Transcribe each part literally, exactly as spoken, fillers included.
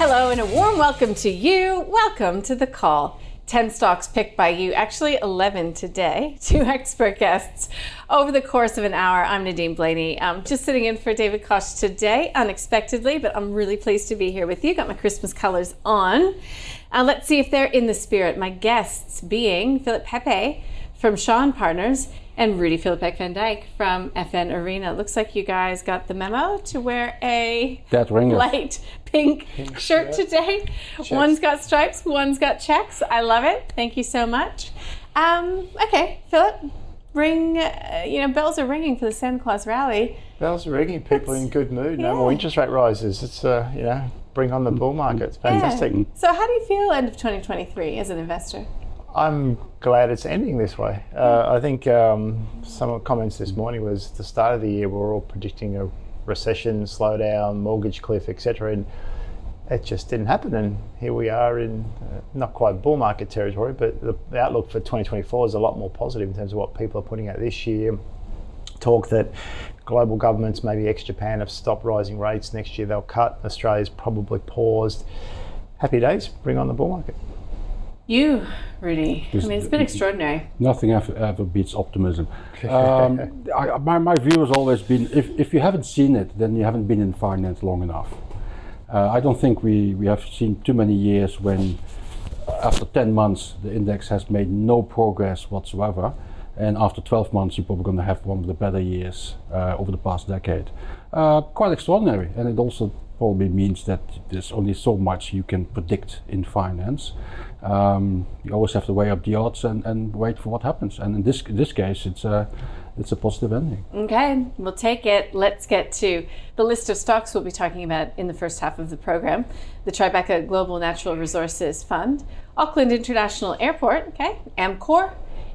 Hello and a warm welcome to you. Welcome to The Call. ten stocks picked by you, actually eleven today, two expert guests over the course of an hour. I'm Nadine Blaney. I'm just sitting in for David Koch today, unexpectedly, but I'm really pleased to be here with you. Got my Christmas colors on. Uh, let's see if they're in the spirit. My guests being Philip Pepe from Shaw and Partners and Rudi Filapek-Vandyk from F N Arena. Looks like you guys got the memo to wear a light pink, pink shirt, shirt today. Checks. One's got stripes, one's got checks. I love it. Thank you so much. Um, okay, Philip, ring. Uh, you know, bells are ringing for the Santa Claus rally. Bells are ringing. People That's, are in good mood. No yeah. more interest rate rises. It's uh, you know, bring on the bull market. It's fantastic. Yeah. So, how do you feel end of twenty twenty-three as an investor? I'm glad it's ending this way. Uh, I think um, some of the comments this morning was the start of the year, we were all predicting a recession, slowdown, mortgage cliff, et cetera. And it just didn't happen. And here we are in uh, not quite bull market territory, but the outlook for twenty twenty-four is a lot more positive in terms of what people are putting out this year. Talk that global governments, maybe ex-Japan, have stopped rising rates. Next year they'll cut. Australia's probably paused. Happy days, bring on the bull market. You, Rudi. I mean, it's been extraordinary. Nothing ever, ever beats optimism. Um, I, my, my view has always been, if, if you haven't seen it, then you haven't been in finance long enough. Uh, I don't think we, we have seen too many years when, after ten months, the index has made no progress whatsoever. And after twelve months, you're probably going to have one of the better years uh, over the past decade. Uh, quite extraordinary. And it also probably means that there's only so much you can predict in finance. Um, you always have to weigh up the odds and, and wait for what happens. And in this in this case, it's a, it's a positive ending. Okay, we'll take it. Let's get to the list of stocks we'll be talking about in the first half of the program. The Tribeca Global Natural Resources Fund, Auckland International Airport, okay, Amcor,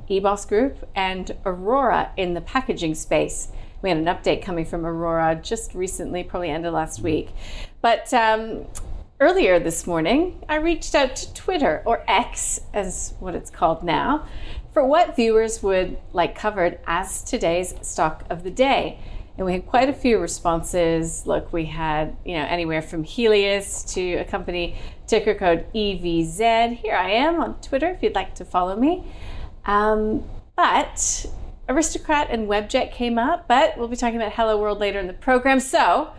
E B O S Group, and Orora in the packaging space. We had an update coming from Orora just recently, probably end of last week. But um, earlier this morning, I reached out to Twitter, or X, as what it's called now, for what viewers would like covered as today's stock of the day. And we had quite a few responses. Look, we had, you know, anywhere from Helios to a company, ticker code E V Z. Here I am on Twitter if you'd like to follow me. Um, but Aristocrat and Webjet came up, but we'll be talking about Helloworld later in the program. So,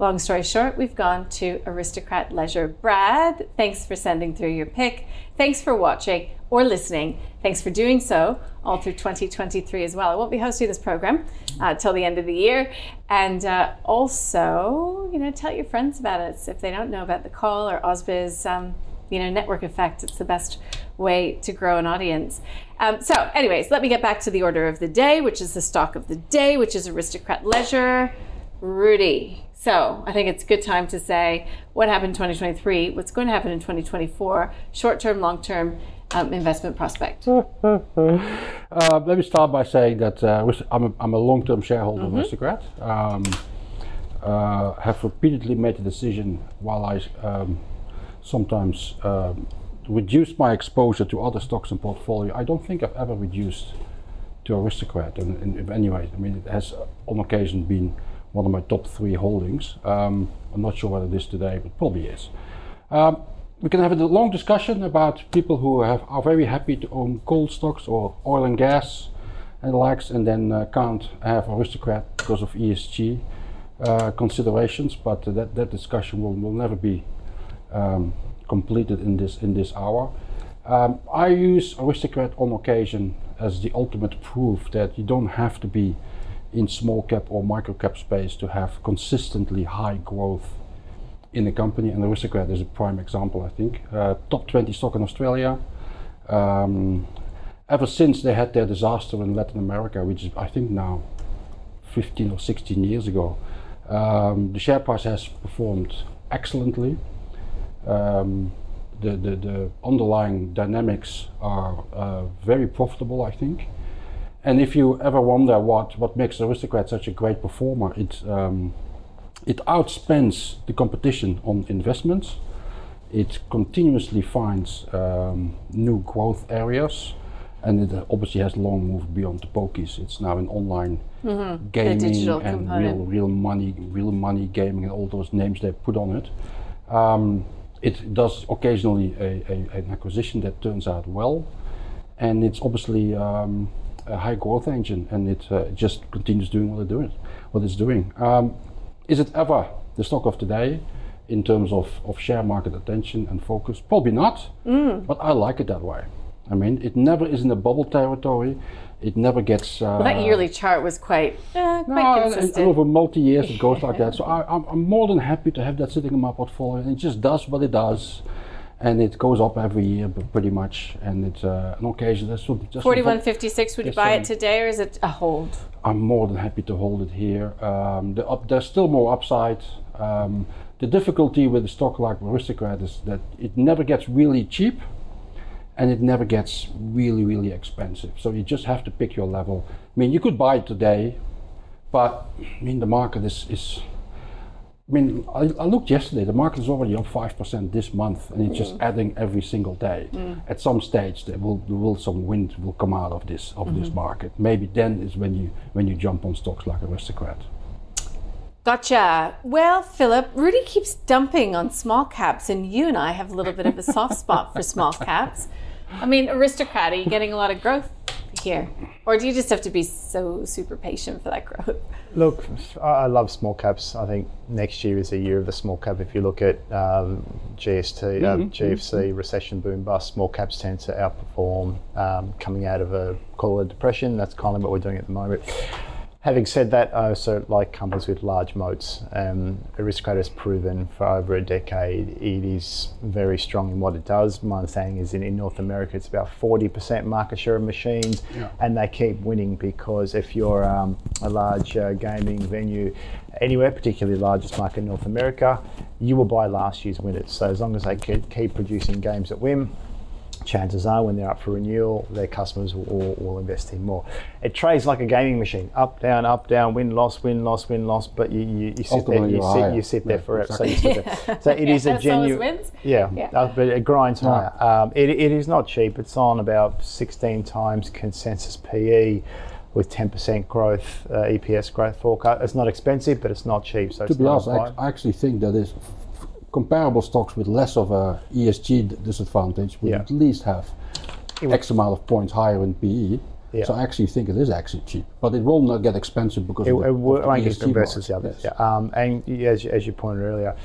long story short, we've gone to Aristocrat Leisure. Brad, thanks for sending through your pick. Thanks for watching or listening. Thanks for doing so all through twenty twenty-three as well. I won't be hosting this program uh, till the end of the year. And uh, also, you know, tell your friends about it. So if they don't know about The Call or AusBiz, um, you know, network effect, it's the best way to grow an audience. Um, so anyways, let me get back to the order of the day, which is the stock of the day, which is Aristocrat Leisure. Rudi. So I think it's a good time to say what happened in twenty twenty-three, what's going to happen in twenty twenty-four, short-term, long-term um, investment prospect. uh, let me start by saying that uh, I'm, a, I'm a long-term shareholder mm-hmm. of Aristocrat. Um, uh, have repeatedly made the decision while I um, sometimes um, reduced my exposure to other stocks and portfolio. I don't think I've ever reduced to Aristocrat in, in, in any way. I mean, it has on occasion been one of my top three holdings. Um, I'm not sure what it is today, but probably is. Um, we can have a long discussion about people who have, are very happy to own coal stocks or oil and gas and likes, and then uh, can't have Aristocrat because of E S G uh, considerations, but uh, that, that discussion will, will never be um, completed in this in this hour. Um, I use Aristocrat on occasion as the ultimate proof that you don't have to be in small cap or micro cap space to have consistently high growth in a company, and Aristocrat is a prime example, I think. Uh, top twenty stock in Australia, um, ever since they had their disaster in Latin America, which is, I think, now fifteen or sixteen years ago, um, the share price has performed excellently. Um, the, the, the underlying dynamics are uh, very profitable, I think. And if you ever wonder what, what makes Aristocrat such a great performer, it, um, it outspends the competition on investments. It continuously finds um, new growth areas. And it obviously has long moved beyond the pokies. It's now in online mm-hmm. gaming and real, real money, real money gaming, and all those names they put on it. Um, it does occasionally a, a, an acquisition that turns out well, and it's obviously um, a high growth engine, and it uh, just continues doing what it doing, what it's doing. Um, is it ever the stock of today in terms of, of share market attention and focus? Probably not, mm. but I like it that way. I mean, it never is in the bubble territory. It never gets... Uh, well, that yearly chart was quite, uh, quite no, consistent. And, and over multi-years it goes like that. So I, I'm, I'm more than happy to have that sitting in my portfolio. And it just does what it does. And it goes up every year, but pretty much. And it's uh, an occasion. That's forty-one fifty-six, would you buy um, it today, or is it a hold? I'm more than happy to hold it here. Um, the up, there's still more upside. Um, the difficulty with a stock like Aristocrat is that it never gets really cheap. And it never gets really, really expensive. So you just have to pick your level. I mean, you could buy it today, but I mean, the market is, is I mean, I, I looked yesterday, the market is already up five percent this month, and it's just mm. adding every single day. Mm. At some stage, there will, there will some wind will come out of this of mm-hmm. this market. Maybe then is when you, when you jump on stocks like Aristocrat. Gotcha. Well, Philip, Rudi keeps dumping on small caps, and you and I have a little bit of a soft spot for small caps. I mean, Aristocrat, are you getting a lot of growth here? Or do you just have to be so super patient for that growth? Look, I love small caps. I think next year is a year of the small cap. If you look at um, G S T, mm-hmm. uh, G F C, mm-hmm. recession, boom, bust, small caps tend to outperform um, coming out of a, call it a depression. That's kind of what we're doing at the moment. Having said that, I also like companies with large moats. Um, Aristocrat has proven for over a decade it is very strong in what it does. My understanding is in, in North America it's about forty percent market share of machines, yeah. and they keep winning because if you're um, a large uh, gaming venue anywhere, particularly largest market in North America, you will buy last year's winners. So as long as they keep producing games that win, chances are when they're up for renewal, their customers will, will invest in more. It trades like a gaming machine, up, down, up, down, win, loss, win, loss, win, loss, but you, you, you sit there, you sit, you sit there yeah, forever. Exactly. So, you sit there. So it yeah, is a genuine, yeah, yeah. Uh, but it grinds yeah. higher. Um, it, it is not cheap. It's on about sixteen times consensus P E with ten percent growth, uh, E P S growth forecast. It's not expensive, but it's not cheap. So to be honest, I actually think that is comparable stocks with less of a E S G disadvantage would yeah. at least have X amount of points higher in P E. Yeah. So I actually think it is actually cheap, but it will not get expensive because it, of the, it will, of the E S G versus the others. Yes. Yeah. Um, and as, as you pointed earlier,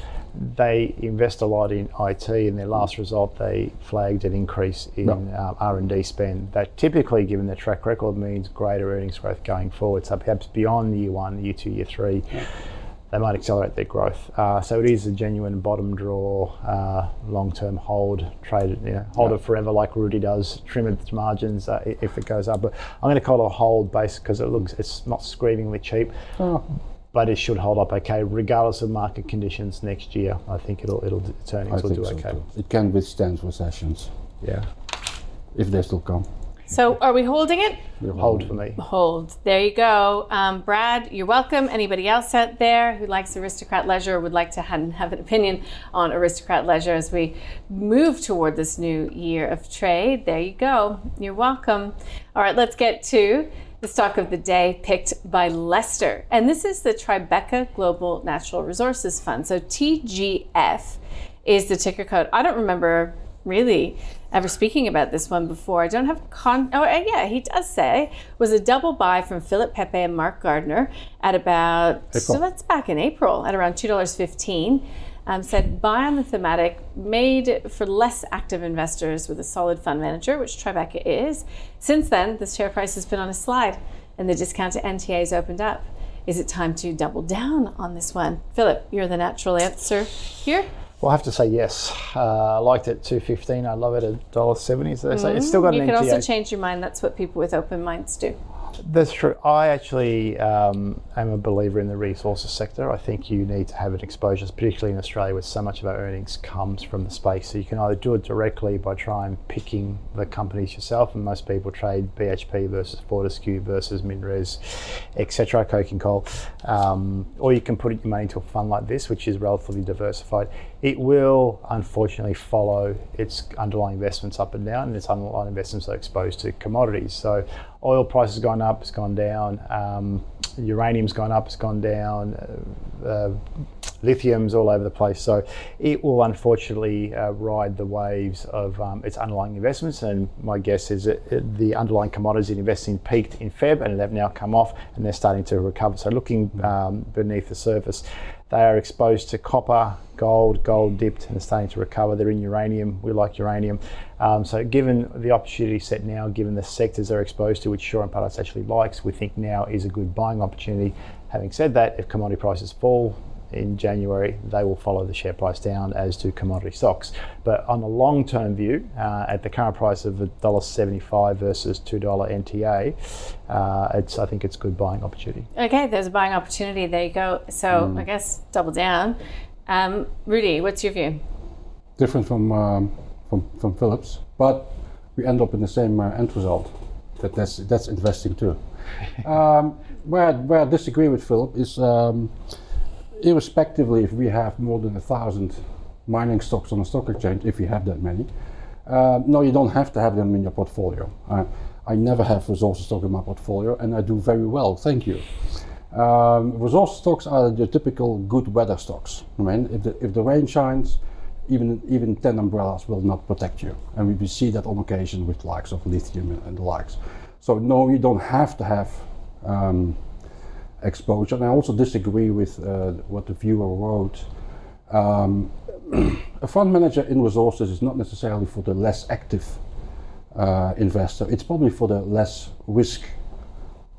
they invest a lot in I T. In their last result, they flagged an increase in no. um, R and D spend. That typically, given their track record, means greater earnings growth going forward. So perhaps beyond year one, year two, year three. Yeah. They might accelerate their growth, uh, so it is a genuine bottom draw, uh, long-term hold trade. You know, hold yeah. it forever, like Rudi does. Trim its margins uh, if it goes up. But I'm going to call it a hold base because it looks it's not screamingly cheap, oh. but it should hold up okay regardless of market conditions next year. I think it'll it'll its earnings will do so okay. Too. It can withstand recessions. Yeah, if they still come. So are we holding it? Hold for me. Hold. There you go. Um, Brad, you're welcome. Anybody else out there who likes Aristocrat Leisure or would like to have, have an opinion on Aristocrat Leisure as we move toward this new year of trade? There you go. You're welcome. All right, let's get to the stock of the day picked by Lester. And this is the Tribeca Global Natural Resources Fund. So T G F is the ticker code. I don't remember really ever speaking about this one before. I don't have con, oh yeah, he does say, was a double buy from Philip Pepe and Mark Gardner at about, April. So that's back in April, at around two dollars fifteen. Um, said buy on the thematic, made for less active investors with a solid fund manager, which Tribeca is. Since then, the share price has been on a slide and the discount to N T A has opened up. Is it time to double down on this one? Philip, you're the natural answer here. Well, I have to say yes. Uh, I liked it two fifteen. I love it at one dollar seventy. So they mm-hmm. say it's still got you an. You can N T A. Also change your mind. That's what people with open minds do. That's true. I actually um, am a believer in the resources sector. I think you need to have an exposure, particularly in Australia, where so much of our earnings comes from the space. So you can either do it directly by trying picking the companies yourself, and most people trade B H P versus Fortescue versus MinRes, et cetera, Coke and Coal. Um, or you can put your money into a fund like this, which is relatively diversified. It will, unfortunately, follow its underlying investments up and down, and its underlying investments are exposed to commodities. So oil price has gone up, it's gone down, um, uranium's gone up, it's gone down, uh, uh, lithium's all over the place. So it will, unfortunately, uh, ride the waves of um, its underlying investments, and my guess is that it, the underlying commodities it invests in peaked in Feb, and they've now come off, and they're starting to recover. So looking um, beneath the surface, they are exposed to copper, gold, gold dipped, and are starting to recover. They're in uranium. We like uranium. Um, so given the opportunity set now, given the sectors they're exposed to, which Shaw and Partners actually likes, we think now is a good buying opportunity. Having said that, if commodity prices fall in January, they will follow the share price down, as do commodity stocks. But on a long-term view, uh, at the current price of one dollar seventy-five versus two dollar N T A, uh, it's, I think it's a good buying opportunity. Okay, there's a buying opportunity, there you go. So mm. I guess double down. Um, Rudi, what's your view? Different from, um, from, from Philip's, but we end up in the same uh, end result. That that's, that's investing too. um, where, where I disagree with Philip is, um, irrespectively, if we have more than a thousand mining stocks on the stock exchange, if you have that many, uh, no, you don't have to have them in your portfolio. Uh, I never have resource stock in my portfolio, and I do very well, thank you. Um, resource stocks are the typical good weather stocks. I mean, if the, if the rain shines, even even ten umbrellas will not protect you, and we, we see that on occasion with likes of lithium and, and the likes. So no, you don't have to have um, exposure. And I also disagree with uh, what the viewer wrote. Um, a fund manager in resources is not necessarily for the less active uh, investor. It's probably for the less risk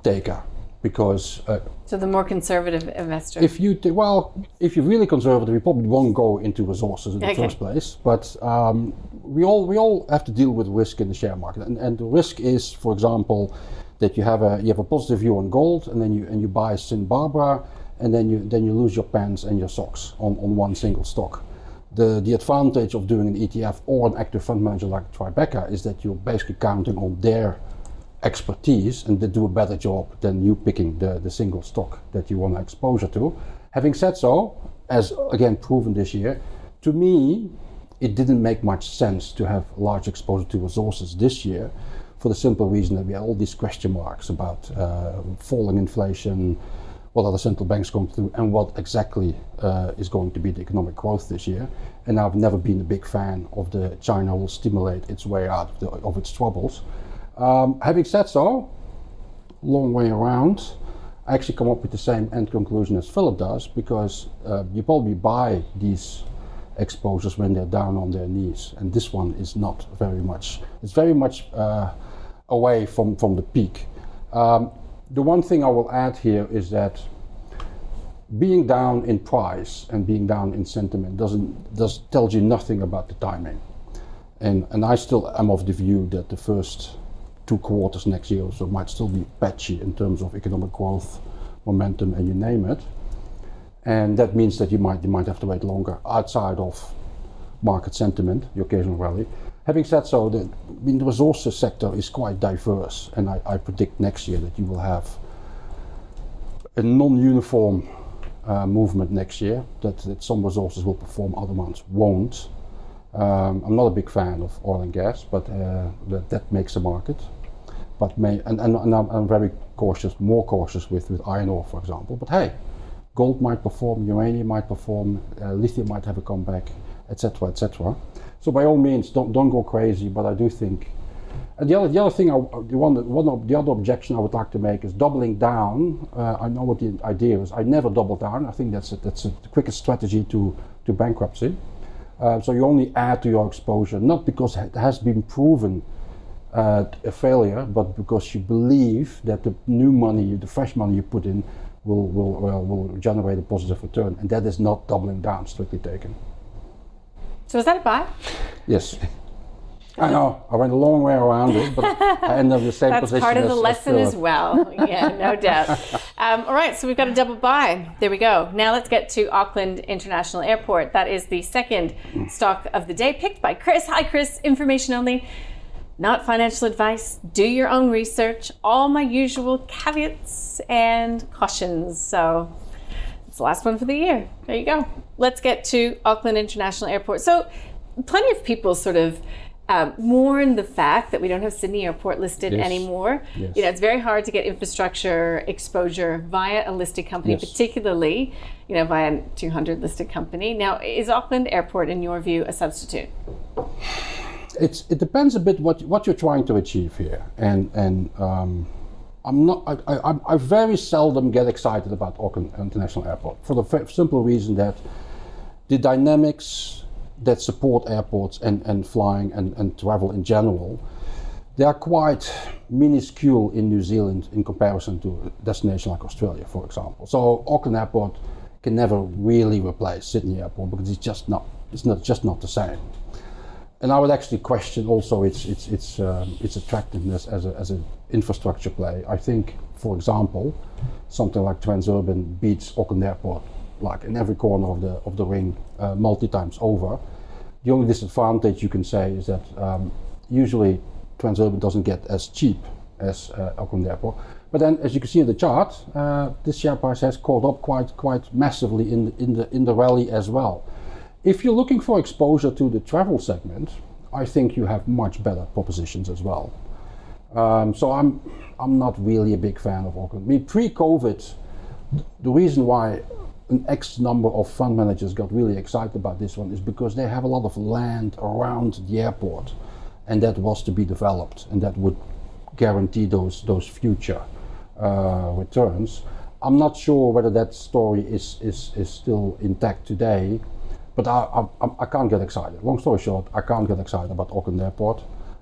taker, because uh, so the more conservative investor. If you t well, if you're really conservative, you probably won't go into resources in the okay. first place. But um, we all we all have to deal with risk in the share market, and, and the risk is, for example, that you have a you have a positive view on gold, and then you and you buy Saint Barbara, and then you then you lose your pants and your socks on, on one single stock. The the advantage of doing an E T F or an active fund manager like Tribeca is that you're basically counting on their expertise, and they do a better job than you picking the the single stock that you want exposure to. Having said so, as again proven this year, to me, it didn't make much sense to have large exposure to resources this year, for the simple reason that we have all these question marks about uh, falling inflation, what are the central banks going to do, and what exactly uh, is going to be the economic growth this year. And I've never been a big fan of the China will stimulate its way out of, the, of its troubles. Um, having said so, long way around, I actually come up with the same end conclusion as Philip does, because uh, you probably buy these exposures when they're down on their knees, and this one is not very much. It's very much uh, away from from the peak. Um, the one thing I will add here is that being down in price and being down in sentiment doesn't does tells you nothing about the timing. And and I still am of the view that the first two quarters next year or so might still be patchy in terms of economic growth, momentum, and you name it. And that means that you might you might have to wait longer outside of market sentiment, the occasional rally. Having said so, the, I mean, the resources sector is quite diverse, and I, I predict next year that you will have a non-uniform uh, movement next year, that, that some resources will perform, other ones won't. Um, I'm not a big fan of oil and gas, but uh, that, that makes a market. But may, and, and, and I'm, I'm very cautious, more cautious with, with iron ore, for example, but hey, gold might perform, uranium might perform, uh, lithium might have a comeback, et cetera, et cetera. So by all means, don't don't go crazy. But I do think, and the other the other thing, I, the one one of the other objection I would like to make is doubling down. Uh, I know what the idea is. I never double down. I think that's a, that's a, the quickest strategy to to bankruptcy. Uh, so you only add to your exposure, not because it has been proven uh, a failure, but because you believe that the new money, the fresh money you put in, Will, will, will generate a positive return, and that is not doubling down, strictly taken. So is that a buy? Yes. I know, I went a long way around it, but I ended up in the same That's position. That's part of the as, lesson as, as well. Yeah, no doubt. Um, all right, so we've got a double buy. There we go. Now let's get to Auckland International Airport. That is the second stock of the day picked by Chris. Hi, Chris. Information only, not financial advice. Do your own research. All my usual caveats and cautions. So it's the last one for the year. There you go. Let's get to Auckland International Airport. So plenty of people sort of Um, mourn the fact that we don't have Sydney Airport listed yes. anymore. Yes. You know, it's very hard to get infrastructure exposure via a listed company, yes. particularly, you know, via a two hundred listed company. Now, is Auckland Airport, in your view, a substitute? It's, it depends a bit what what you're trying to achieve here, and and um, I'm not. I, I, I very seldom get excited about Auckland International Airport for the f- simple reason that the dynamics that support airports and, and flying and, and travel in general, they are quite minuscule in New Zealand in comparison to a destination like Australia, for example. So Auckland Airport can never really replace Sydney Airport because it's just not it's not just not the same. And I would actually question also its its its um, its attractiveness as a as an infrastructure play. I think, for example, something like Transurban beats Auckland Airport like in every corner of the of the ring, uh, multi times over. The only disadvantage you can say is that um, usually Transurban doesn't get as cheap as uh, Auckland Airport. But then, as you can see in the chart, uh, this share price has caught up quite quite massively in the, in the in the rally as well. If you're looking for exposure to the travel segment, I think you have much better propositions as well. Um, so I'm I'm not really a big fan of Auckland. I mean, pre-COVID, the reason why an X number of fund managers got really excited about this one is because they have a lot of land around the airport, and that was to be developed, and that would guarantee those those future uh, returns. I'm not sure whether that story is is, is still intact today, but I, I I can't get excited. Long story short, I can't get excited about Auckland Airport,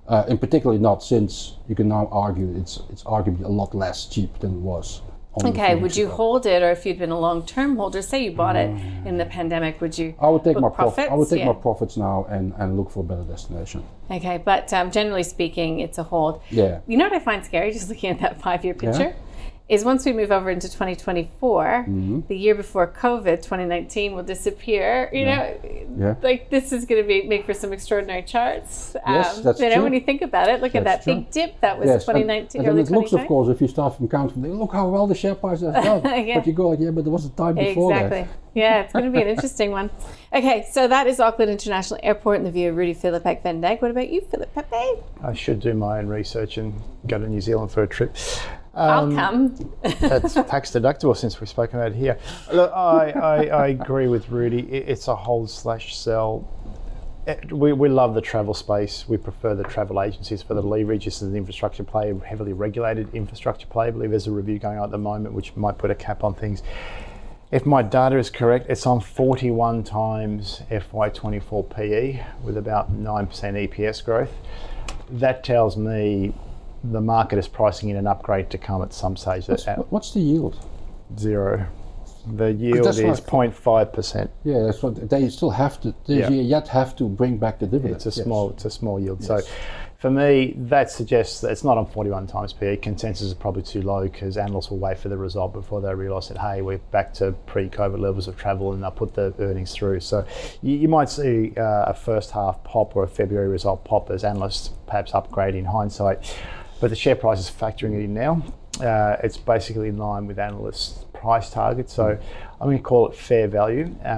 uh, and particularly not since you can now argue it's it's arguably a lot less cheap than it was. Okay, would you hold it, or if you'd been a long-term holder, say you bought it in the pandemic, would you I would take my profits? I would take yeah. my profits now and, and look for a better destination. Okay, but um, generally speaking, it's a hold. Yeah. You know what I find scary, just looking at that five-year picture, yeah. is once we move over into twenty twenty-four, mm-hmm. the year before COVID, twenty nineteen will disappear. You yeah. know, yeah. like this is going to be make for some extraordinary charts. Yes, um, that's you know, true. When you think about it, look that's at that true. big dip that was yes. twenty nineteen, and, and early and it looks, of course, if you start from counting, look how well the share price has done. yeah. But you go, yeah, but there was a time before exactly. that. Exactly. Yeah, it's going to be an interesting one. Okay, so that is Auckland International Airport in the view of Rudi Filapek-Vandyk. What about you, Philip Pepe? I should do my own research and go to New Zealand for a trip. Um, I'll come. That's tax deductible since we've spoken about it here. Look, I, I, I agree with Rudi. It, it's a hold slash sell. It, we, we love the travel space. We prefer the travel agencies for the leverage. This is an infrastructure play, heavily regulated infrastructure play. I believe there's a review going on at the moment which might put a cap on things. If my data is correct, it's on forty-one times F Y twenty-four P E with about nine percent E P S growth. That tells me the market is pricing in an upgrade to come at some stage. What's, at what's the yield? Zero. The yield is zero point five percent. Yeah, that's what they still have to. They yeah. yet have to bring back the dividend. It's a yes. small. It's a small yield. Yes. So, for me, that suggests that it's not on forty-one times P E. Consensus is probably too low because analysts will wait for the result before they realise that hey, we're back to pre-COVID levels of travel, and they'll put the earnings through. So, you, you might see uh, a first half pop or a February result pop as analysts perhaps upgrade in hindsight. But the share price is factoring it in now. Uh, it's basically in line with analysts' price targets. So I'm going to call it fair value. Um,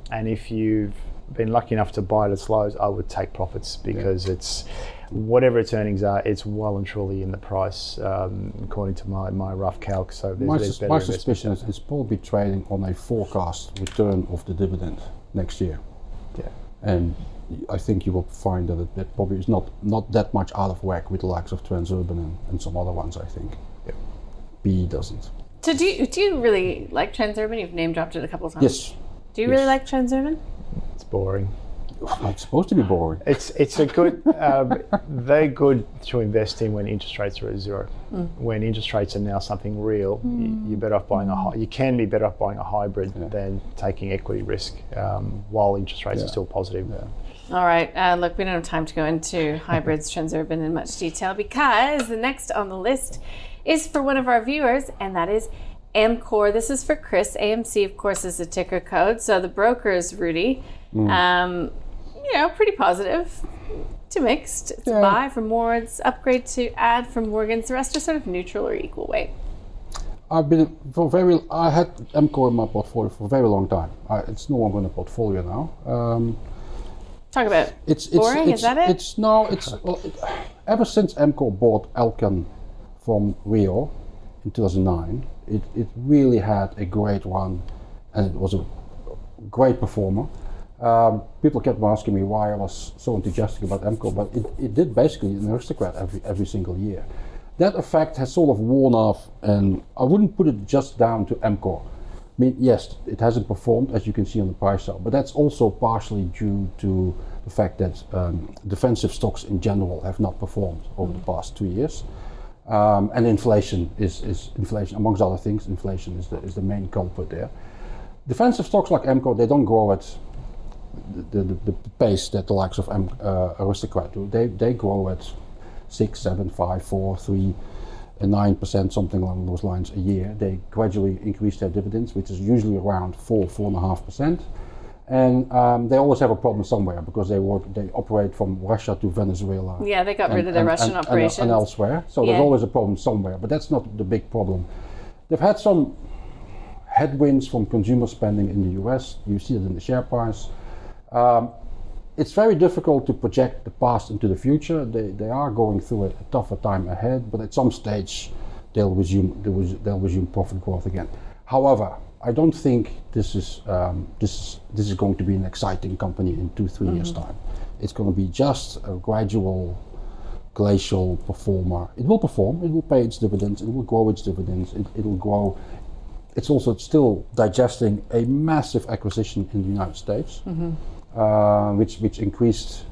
mm. And if you've been lucky enough to buy it at its lows, I would take profits because yeah. it's whatever its earnings are, it's well and truly in the price um, according to my, my rough calc. So there's, my, there's better my suspicion is it's probably trading on a forecast return of the dividend next year. Yeah. And I think you will find that it that probably is not, not that much out of whack with the likes of Transurban and, and some other ones, I think. Yep. B doesn't. So do you, do you really like Transurban? You've name dropped it a couple of times. Yes. Do you yes. really like Transurban? It's boring. It's supposed to be boring. It's it's a good, um, they're good to invest in when interest rates are at zero. Mm. When interest rates are now something real, mm. you're better off buying a, you can be better off buying a hybrid yeah. than taking equity risk um, while interest rates yeah. are still positive. Yeah. All right, uh, look, we don't have time to go into hybrids, Transurban in much detail, because the next on the list is for one of our viewers, and that is Amcor. This is for Chris. A M C, of course, is the ticker code. So the broker is Rudi. Mm. Um, you know, pretty positive to mixed. It's yeah. buy from Morgan's, upgrade to add from Morgan's. The rest are sort of neutral or equal weight. I've been for very. I had Amcor in my portfolio for a very long time. I, it's no longer in the portfolio now. Um, Talk about it's, it's, boring. It's, is that it? It's no. It's well, it, ever since Amcor bought Elkan from Rio in two thousand nine, it it really had a great run, and it was a great performer. Um, people kept asking me why I was so enthusiastic about Amcor, but it, it did basically an aristocrat every, every single year. That effect has sort of worn off, and I wouldn't put it just down to Amcor. I mean, yes, it hasn't performed, as you can see on the price chart, but that's also partially due to the fact that um, defensive stocks in general have not performed over mm-hmm. the past two years. Um, and inflation is, is inflation, amongst other things, inflation is the, is the main culprit there. Defensive stocks like Amcor, they don't grow at The, the, the pace that the likes of uh, Aristocrat do. They, they grow at six, seven, five, four, three, nine percent, something along those lines a year. They gradually increase their dividends, which is usually around four, four and a half percent. And um, they always have a problem somewhere, because they work, they operate from Russia to Venezuela. Yeah, they got and, rid of their and, Russian and, operations. And, and elsewhere. So yeah. there's always a problem somewhere, but that's not the big problem. They've had some headwinds from consumer spending in the U S. You see it in the share price. Um, it's very difficult to project the past into the future. They, they are going through a, a tougher time ahead, but at some stage they'll resume they'll, they'll resume profit growth again. However, I don't think this is um, this is this is going to be an exciting company in two three mm-hmm. years time. It's going to be just a gradual, glacial performer. It will perform. It will pay its dividends. It will grow its dividends. It, it'll grow. It's also still digesting a massive acquisition in the United States. Mm-hmm. Uh, which which increased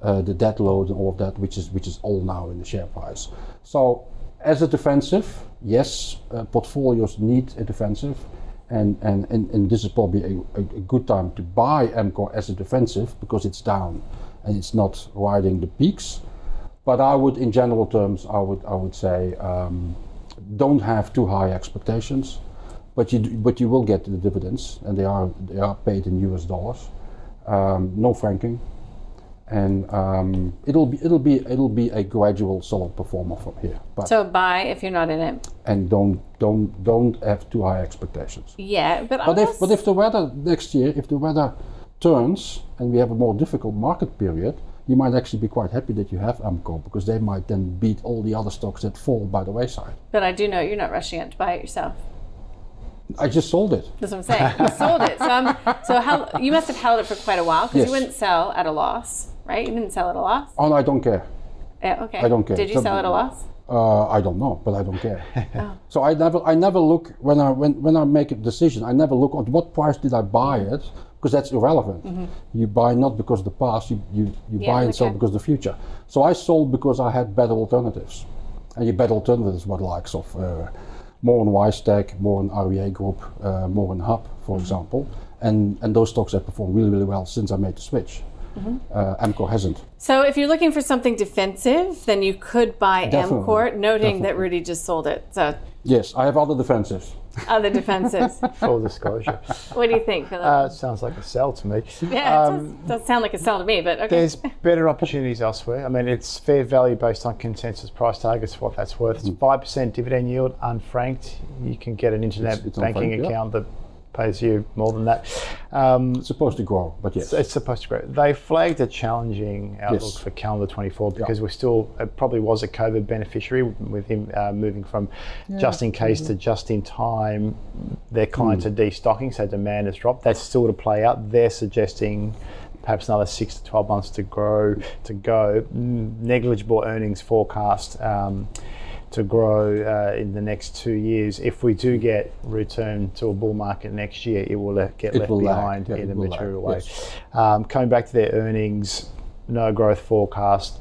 uh, the debt load and all of that, which is which is all now in the share price. So as a defensive, yes, uh, portfolios need a defensive, and and, and, and this is probably a, a, a good time to buy Amcor as a defensive, because it's down and it's not riding the peaks. But I would, in general terms, I would I would say um, don't have too high expectations, but you do, but you will get the dividends, and they are they are paid in U S dollars. Um, no franking, and um, it'll be it'll be it'll be a gradual solid performer from here. But so buy if you're not in it, and don't don't don't have too high expectations. Yeah, but but if but if the weather next year, if the weather turns and we have a more difficult market period, you might actually be quite happy that you have Amcor, because they might then beat all the other stocks that fall by the wayside. But I do know you're not rushing out to buy it yourself. I just sold it. That's what I'm saying. You sold it. So, um, so how, you must have held it for quite a while, because yes. you wouldn't sell at a loss, right? You didn't sell at a loss? Oh, no, I don't care. Yeah, okay. I don't care. Did you so, sell at a loss? Uh, I don't know, but I don't care. Oh. So I never I never look, when I when, when I make a decision, I never look at what price did I buy it, because that's irrelevant. Mm-hmm. You buy not because of the past, you, you, you yeah, buy and okay. sell because of the future. So I sold because I had better alternatives. And your better alternatives were the likes of... Uh, more on WiseTech, more on R E A Group, uh, more on Hub, for mm-hmm. example, and and those stocks have performed really, really well since I made the switch. Mm-hmm. Uh, Amcor hasn't. So if you're looking for something defensive, then you could buy Definitely. Amcor, noting Definitely. that Rudi just sold it. So yes, I have other defensives. Other defensives. Full disclosure. What do you think, Philip? Uh, sounds like a sell to me. Yeah, um, it does, does sound like a sell to me, but okay. There's better opportunities elsewhere. I mean, it's fair value based on consensus price targets, for what that's worth. It's five percent dividend yield, unfranked. You can get an internet it's, it's banking unfranked, account yeah. that pays you more than that. Um, it's supposed to grow, but yes. It's, it's supposed to grow. They flagged a challenging outlook yes. for calendar twenty-four, because yeah. we're still, it probably was a COVID beneficiary with him uh, moving from yeah, just in case mm-hmm. to just in time. Their clients mm. are destocking, so demand has dropped. That's still to play out. They're suggesting perhaps another six to twelve months to grow, to go. Negligible earnings forecast. Um, to grow uh, in the next two years. If we do get return to a bull market next year, it will get it left will behind lag. in it a material lag. way. Yes. Um, coming back to their earnings, no growth forecast,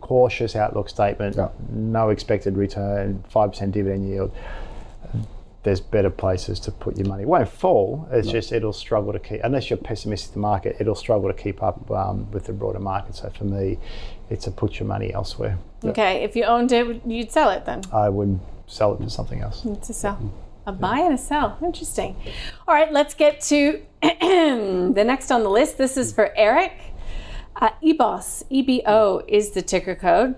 cautious outlook statement, yeah. no expected return, five percent dividend yield. There's better places to put your money. It won't fall, it's no. just it'll struggle to keep, unless you're pessimistic to the market, it'll struggle to keep up um, with the broader market. So for me, it's a put your money elsewhere. Okay, yeah. If you owned it, you'd sell it then? I would sell it for something else. It's a sell. A buy and a sell, interesting. All right, let's get to the next on the list. This is for Eric. Uh, E B O S, E B O is the ticker code.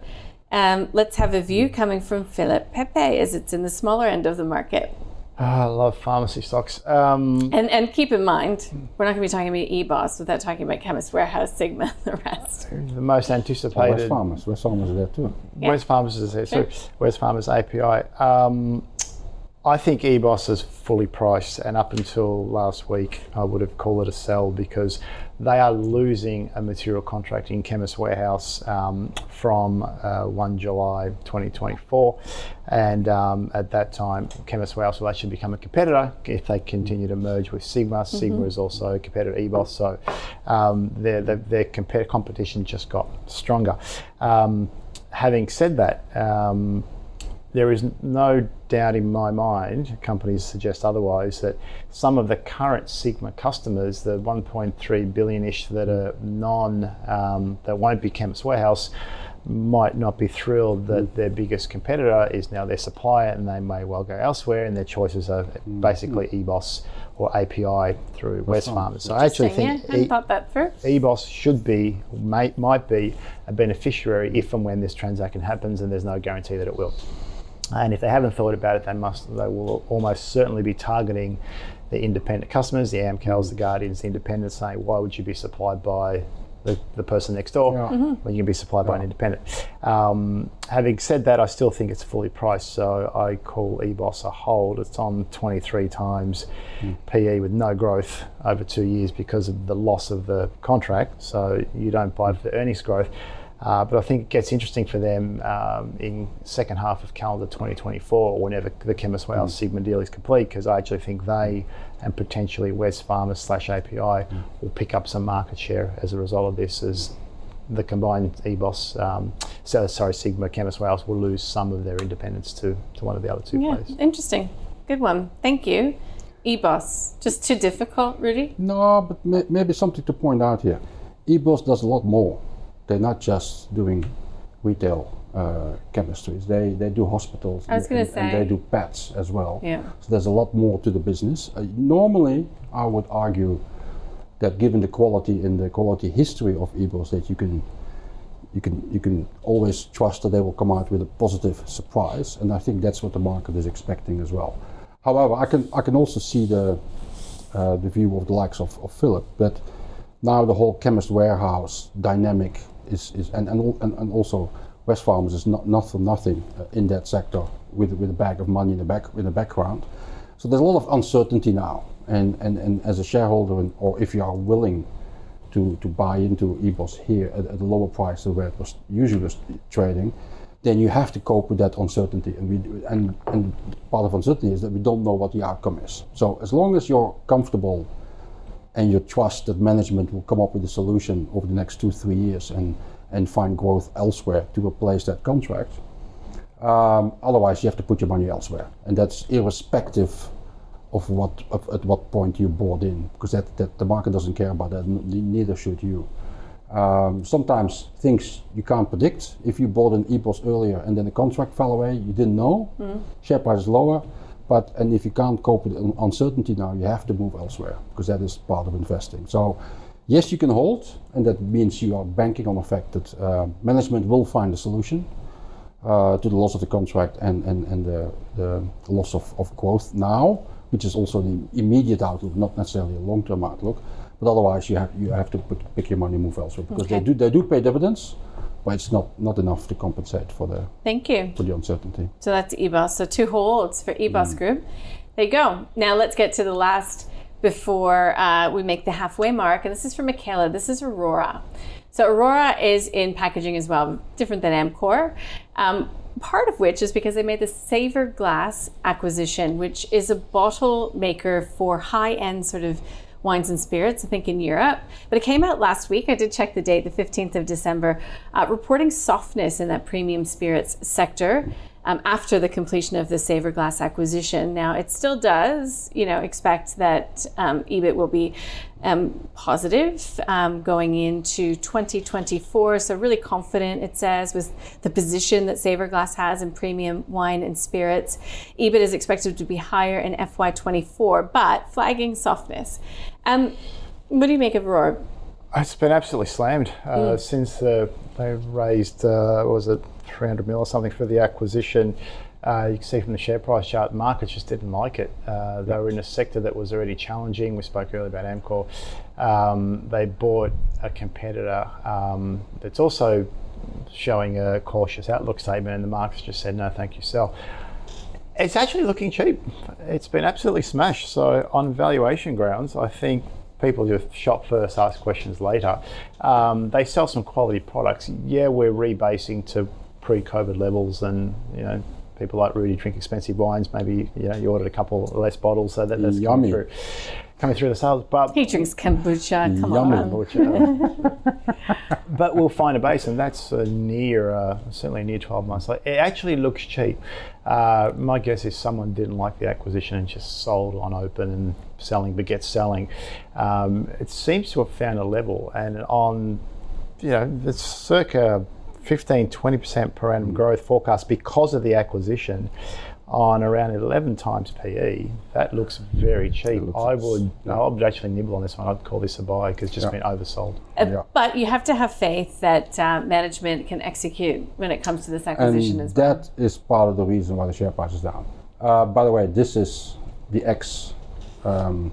Um, let's have a view coming from Philip Pepe as it's in the smaller end of the market. Oh, I love pharmacy stocks. Um, and and keep in mind, we're not going to be talking about E B O S without talking about Chemist Warehouse, Sigma, and the rest. The most anticipated. Oh, Wesfarmers, Wesfarmers are there too. Yeah. Wesfarmers is there too. Sure. Wesfarmers A P I. Um, I think E B O S is fully priced, and up until last week, I would have called it a sell because they are losing a material contract in Chemist Warehouse um, from uh, the first of July twenty twenty-four. And um, at that time, Chemist Warehouse will actually become a competitor if they continue to merge with Sigma. Mm-hmm. Sigma is also a competitor to E B O S, so um, their, their, their compet- competition just got stronger. Um, having said that, um, there is no doubt in my mind, companies suggest otherwise, that some of the current Sigma customers, the one point three billion-ish that are non, um, that won't be Chemist Warehouse, might not be thrilled that their biggest competitor is now their supplier, and they may well go elsewhere, and their choices are basically E B O S or A P I through Wesfarmers. So I actually think yeah, e- thought that through. E B O S should be, may, might be a beneficiary if and when this transaction happens, and there's no guarantee that it will. And if they haven't thought about it, they must. They will almost certainly be targeting the independent customers, the AMCALs, the Guardians, the independents, saying, why would you be supplied by the, the person next door yeah. mm-hmm. when you can be supplied yeah. by an independent? Um, having said that, I still think it's fully priced, so I call E B O S a hold. It's on twenty-three times mm. P E with no growth over two years because of the loss of the contract, so you don't buy for the earnings growth. Uh, but I think it gets interesting for them um, in second half of calendar twenty twenty-four, whenever the Chemist Warehouse mm. Sigma deal is complete, because I actually think they and potentially Wesfarmers slash A P I mm. will pick up some market share as a result of this, as the combined E B O S, um, so, sorry, Sigma, Chemist Warehouse will lose some of their independence to, to one of the other two yeah, players. Interesting. Good one. Thank you. E B O S, just too difficult, Rudi? No, but may- maybe something to point out here. E B O S does a lot more. They're not just doing retail uh, chemistries. They they do hospitals and, and, and they do pets as well. Yeah. So there's a lot more to the business. Uh, normally, I would argue that given the quality and the quality history of E B O S, that you can you can you can always trust that they will come out with a positive surprise. And I think that's what the market is expecting as well. However, I can I can also see the uh, the view of the likes of, of Philip, but now the whole Chemist Warehouse dynamic. Is, is and, and and also Wesfarmers is not, not for nothing uh, in that sector with with a bag of money in the back in the background. So there's a lot of uncertainty now, and and, and as a shareholder, and, or if you are willing to, to buy into E B O S here at, at a lower price than where it was usually trading, then you have to cope with that uncertainty. And we and and part of uncertainty is that we don't know what the outcome is. So as long as you're comfortable and you trust that management will come up with a solution over the next two, three years and, and find growth elsewhere to replace that contract. Um, otherwise, you have to put your money elsewhere. And that's irrespective of what of, at what point you bought in, because that, that the market doesn't care about that, neither should you. Um, sometimes things you can't predict. If you bought an E B O S earlier and then the contract fell away, you didn't know, mm. share price is lower. But, and if you can't cope with uncertainty now, you have to move elsewhere, because that is part of investing. So, yes, you can hold, and that means you are banking on the fact that uh, management will find a solution uh, to the loss of the contract and, and, and the, the loss of, of growth now, which is also the immediate outlook, not necessarily a long-term outlook. But otherwise, you have you have to put, pick your money and move elsewhere, because okay. they do they do pay dividends. But it's not, not enough to compensate for the thank you for the uncertainty. So that's E B O S. So two holds for E B O S mm. Group. There you go. Now let's get to the last before uh, we make the halfway mark. And this is for Michaela. This is Orora. So Orora is in packaging as well, different than Amcor. Um, part of which is because they made the Saverglass acquisition, which is a bottle maker for high-end sort of wines and spirits, I think, in Europe. But it came out last week. I did check the date, the fifteenth of December, uh, reporting softness in that premium spirits sector um, after the completion of the Saverglass acquisition. Now, it still does, you know, expect that um, E B I T will be um, positive um, going into twenty twenty-four. So really confident, it says, with the position that Saverglass has in premium wine and spirits. E B I T is expected to be higher in F Y twenty-four, but flagging softness. Um, what do you make of Aurora? It's been absolutely slammed uh, mm. since the, they raised, uh, what was it, three hundred mil or something for the acquisition. Uh, you can see from the share price chart, markets just didn't like it. Uh, they were in a sector that was already challenging. We spoke earlier about Amcor. Um, they bought a competitor um, that's also showing a cautious outlook statement, and the markets just said, no, thank you, sell. It's actually looking cheap. It's been absolutely smashed. So on valuation grounds, I think people just shop first, ask questions later. Um, they sell some quality products. Yeah, we're rebasing to pre-COVID levels, and you know, people like Rudi drink expensive wines. Maybe you know, you ordered a couple less bottles, so that that's coming through, coming through the sales. But he drinks kombucha. Come yummy on, kombucha. But we'll find a base, and that's a near, uh, certainly near twelve months. Like, it actually looks cheap. Uh, my guess is someone didn't like the acquisition and just sold on open, and selling begets selling. Um, it seems to have found a level, and on, you know, it's circa fifteen, twenty percent per annum growth forecast because of the acquisition on around eleven times P E. That looks very cheap. Looks I would yeah. I would actually nibble on this one. I'd call this a buy because it's just yeah. been oversold. Uh, yeah. But you have to have faith that uh, management can execute when it comes to this acquisition and as well. That is part of the reason why the share price is down. Uh, by the way, this is the ex um,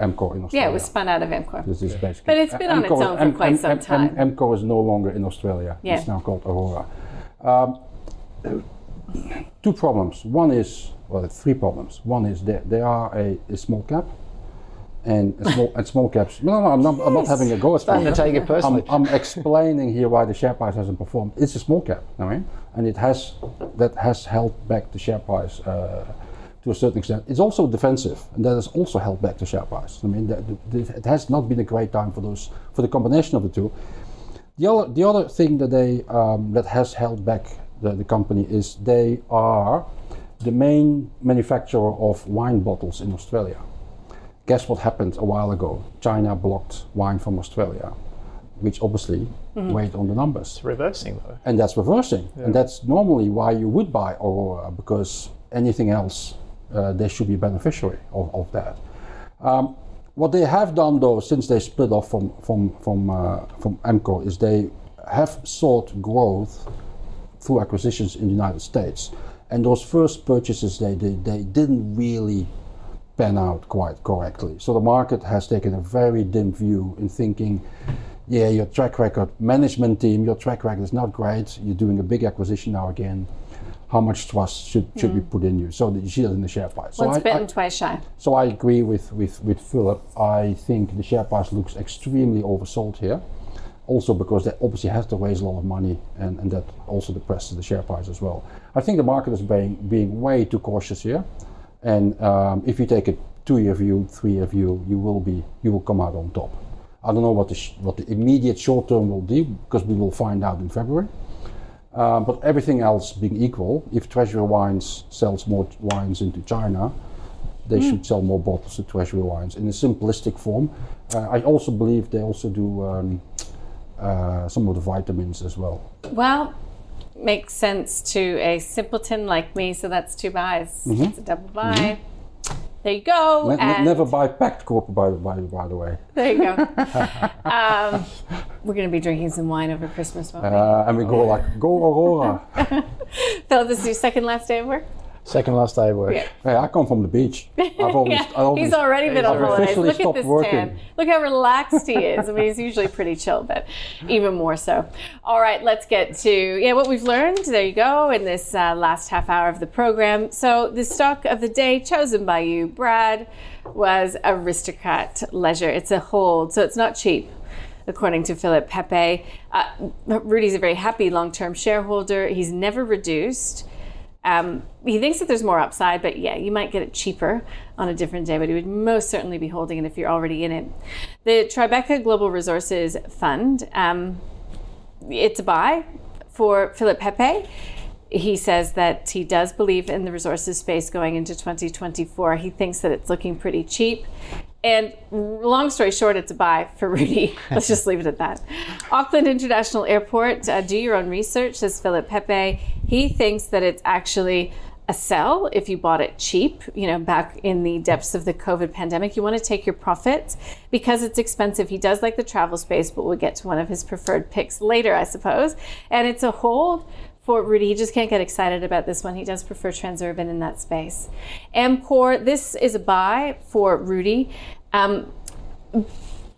Amcor in Australia. Yeah, it was spun out of Amcor. This is basically, but it's been on its own for quite some time. Amcor is no longer in Australia. Yeah. It's now called Orora. Um, two problems. One is, well, three problems. One is they, they are a, a small cap, and a small, and small caps. No, no, I'm not, yes. I'm not having a go at that. Take it personally. I'm, I'm explaining here why the share price hasn't performed. It's a small cap, I mean, and it has that has held back the share price. Uh, To a certain extent, it's also defensive, and that has also held back the share price. I mean, that, that, it has not been a great time for those for the combination of the two. The other, the other thing that they um, that has held back the, the company is they are the main manufacturer of wine bottles in Australia. Guess what happened a while ago? China blocked wine from Australia, which obviously mm-hmm. weighed on the numbers. It's reversing though, and that's reversing, yeah. and that's normally why you would buy Aurora, because anything else. Uh, they should be beneficiary of, of that. Um, what they have done, though, since they split off from from from uh, from Amcor, is they have sought growth through acquisitions in the United States. And those first purchases they did, they didn't really pan out quite correctly. So the market has taken a very dim view in thinking, yeah, your track record, management team, your track record is not great. You're doing a big acquisition now again. How much trust should, should mm. be put in you? So that you see that in the share price. Once so bitten, twice shy. So I agree with, with, with Philip. I think the share price looks extremely oversold here. Also because they obviously have to raise a lot of money, and, and that also depresses the share price as well. I think the market is being, being way too cautious here. And um, if you take a two-year view, three-year view, you will be you will come out on top. I don't know what the, sh- what the immediate short term will do, because we will find out in February. Uh, but everything else being equal, if Treasury Wines sells more t- wines into China, they mm. should sell more bottles to Treasury Wines in a simplistic form. Uh, I also believe they also do um, uh, some of the vitamins as well. Well, makes sense to a simpleton like me, so that's two buys. Mm-hmm. It's a double buy. Mm-hmm. There you go. Ne- and never buy Pact Corp, by, by, by the way. There you go. um, we're going to be drinking some wine over Christmas, won't we? Uh, and we go like, go Aurora. Phil, this is your second last day of work? Second last day of work. Yeah. Hey, I come from the beach. I've always, yeah. I always, he's already been he's on holidays. Look at this working. Tan. Look how relaxed he is. I mean, he's usually pretty chill, but even more so. All right, let's get to yeah what we've learned. There you go, in this uh, last half hour of the program. So the stock of the day chosen by you, Brad, was Aristocrat Leisure. It's a hold, so it's not cheap. according to Philip Pepe. Uh, Rudi's a very happy long-term shareholder. He's never reduced. Um, he thinks that there's more upside, but yeah, you might get it cheaper on a different day, but he would most certainly be holding it if you're already in it. The Tribeca Global Resources Fund, um, it's a buy for Philip Pepe. He says that he does believe in the resources space going into twenty twenty-four. He thinks that it's looking pretty cheap. And long story short, it's a buy for Rudi. Let's just leave it at that. Auckland International Airport, uh, do your own research, says Philip Pepe. He thinks that it's actually a sell if you bought it cheap, you know, back in the depths of the COVID pandemic. You want to take your profits because it's expensive. He does like the travel space, but we'll get to one of his preferred picks later, I suppose. And it's a hold for Rudi. He just can't get excited about this one. He does prefer Transurban in that space. Amcor, this is a buy for Rudi, um,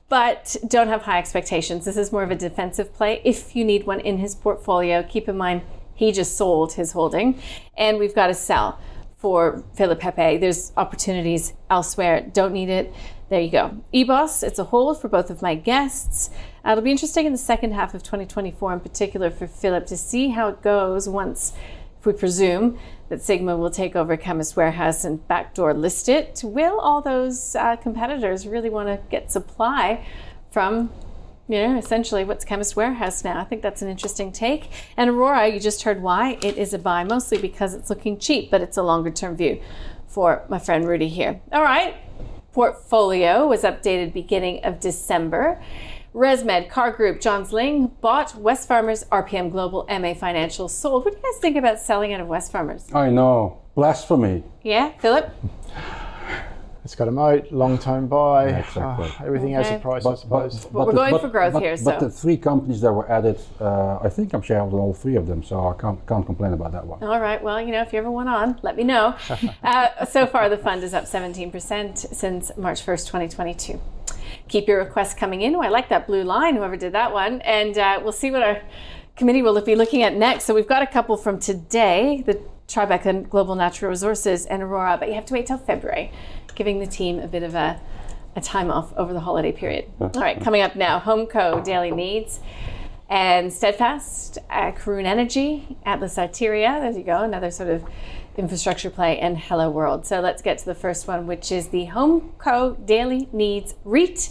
but don't have high expectations. This is more of a defensive play. If you need one in his portfolio, keep in mind he just sold his holding, and we've got a sell for Philip Pepe. There's opportunities elsewhere. Don't need it. There you go. E B O S, it's a hold for both of my guests. Uh, it'll be interesting in the second half of twenty twenty-four, in particular for Philip, to see how it goes once, if we presume that Sigma will take over Chemist Warehouse and backdoor list it. Will all those uh, competitors really want to get supply from, you know, essentially what's Chemist Warehouse now? I think that's an interesting take. And Orora, you just heard why it is a buy, mostly because it's looking cheap, but it's a longer term view for my friend Rudi here. All right. Portfolio was updated beginning of December. ResMed, Car Group, Johns Lyng bought, Wesfarmers, R P M Global, M A Financial sold. What do you guys think about selling out of Wesfarmers? I know, blasphemy. Yeah, Philip? It's got a moat, long-term buy. Yeah, exactly. uh, everything okay. has a price, but, I suppose. But, but, but we're the, going but, for growth but, here, so. But the three companies that were added, uh, I think I'm shareholding all three of them, so I can't, can't complain about that one. All right, well, you know, if you ever want on, let me know. uh, so far, the fund is up seventeen percent since March first, twenty twenty-two. Keep your requests coming in. Oh, I like that blue line, whoever did that one. And uh, we'll see what our committee will be looking at next. So we've got a couple from today, the Tribeca Global Natural Resources and Orora, but you have to wait till February, giving the team a bit of a, a time off over the holiday period. All right, coming up now, HomeCo Daily Needs and Steadfast, uh, Karoon Energy, Atlas Arteria, there you go, another sort of infrastructure play, and Helloworld. So let's get to the first one, which is the HomeCo Daily Needs REIT.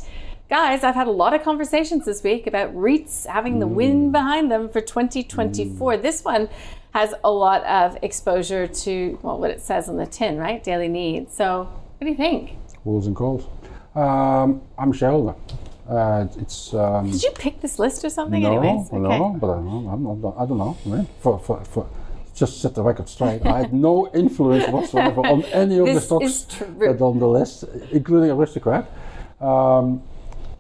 Guys, I've had a lot of conversations this week about REITs having the mm. wind behind them for twenty twenty-four. Mm. This one has a lot of exposure to, well, what it says on the tin, right? Daily needs. So what do you think? Wolves and calls. Um, I'm a shareholder. Uh, it's, um, Did you pick this list or something no, anyways? No, okay. no, but I don't know. I don't know. I mean, for, for, for, just set the record straight. I had no influence whatsoever on any of the stocks that are on the list, including Aristocrat. Um,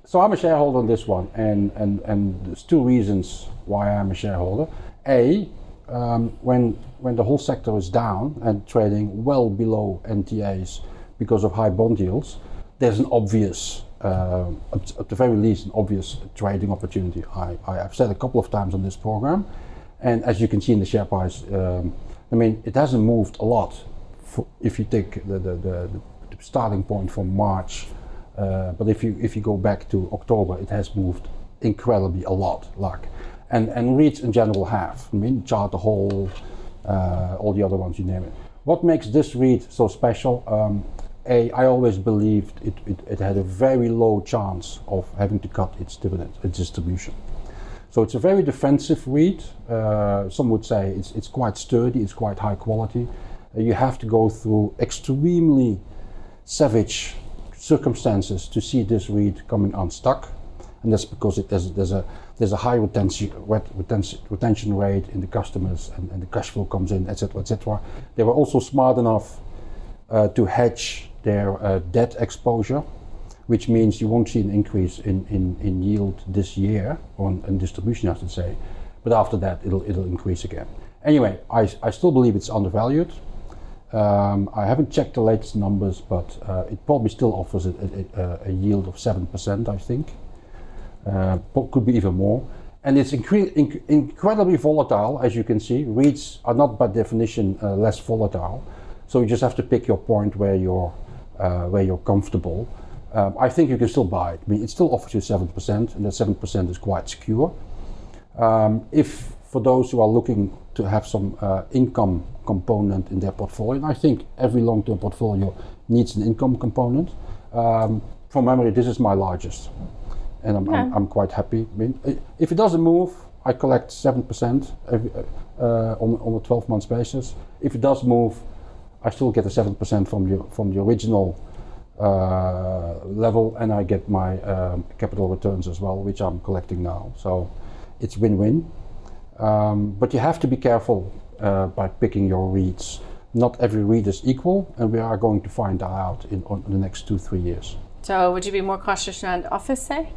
So I'm a shareholder on this one, and, and, and there's two reasons why I'm a shareholder. A, um, when when the whole sector is down and trading well below N T As because of high bond yields, there's an obvious, uh, at, at the very least, an obvious trading opportunity. I, I have said a couple of times on this program, and as you can see in the share price, um, I mean, it hasn't moved a lot for, if you take the, the, the, the starting point from March. Uh, but if you if you go back to October, it has moved incredibly a lot, like, and and REITs in general have. I mean, Charter Hall, uh, all the other ones, you name it. What makes this REIT so special? Um, a, I always believed it, it it had a very low chance of having to cut its dividend, its distribution. So it's a very defensive REIT. Uh, some would say it's it's quite sturdy, it's quite high quality. Uh, you have to go through extremely savage circumstances to see this REIT coming unstuck, and that's because it there's, there's a there's a high retention retention, retention rate in the customers, and, and the cash flow comes in, et cetera, et cetera. They were also smart enough uh, to hedge their uh, debt exposure, which means you won't see an increase in, in, in yield this year, or in distribution, I should say, but after that it'll it'll increase again. Anyway, I I still believe it's undervalued. Um, I haven't checked the latest numbers, but uh, it probably still offers a, a, a yield of seven percent, I think. Uh, could be even more. And it's incre- inc- incredibly volatile, as you can see. REITs are not by definition uh, less volatile. So you just have to pick your point where you're, uh, where you're comfortable. Um, I think you can still buy it. I mean, it still offers you seven percent, and that seven percent is quite secure. Um, if for those who are looking to have some uh, income component in their portfolio, and I think every long-term portfolio needs an income component. Um, from memory, this is my largest, and I'm, yeah. I'm, I'm quite happy. I mean, if it doesn't move, I collect seven percent every, uh, on, on a twelve-month basis. If it does move, I still get the seven percent from the, from the original uh, level, and I get my um, capital returns as well, which I'm collecting now. So it's win-win. Um, but you have to be careful uh, by picking your REITs. Not every REIT is equal, and we are going to find that out in, on, in the next two, three years. So would you be more cautious around office, say?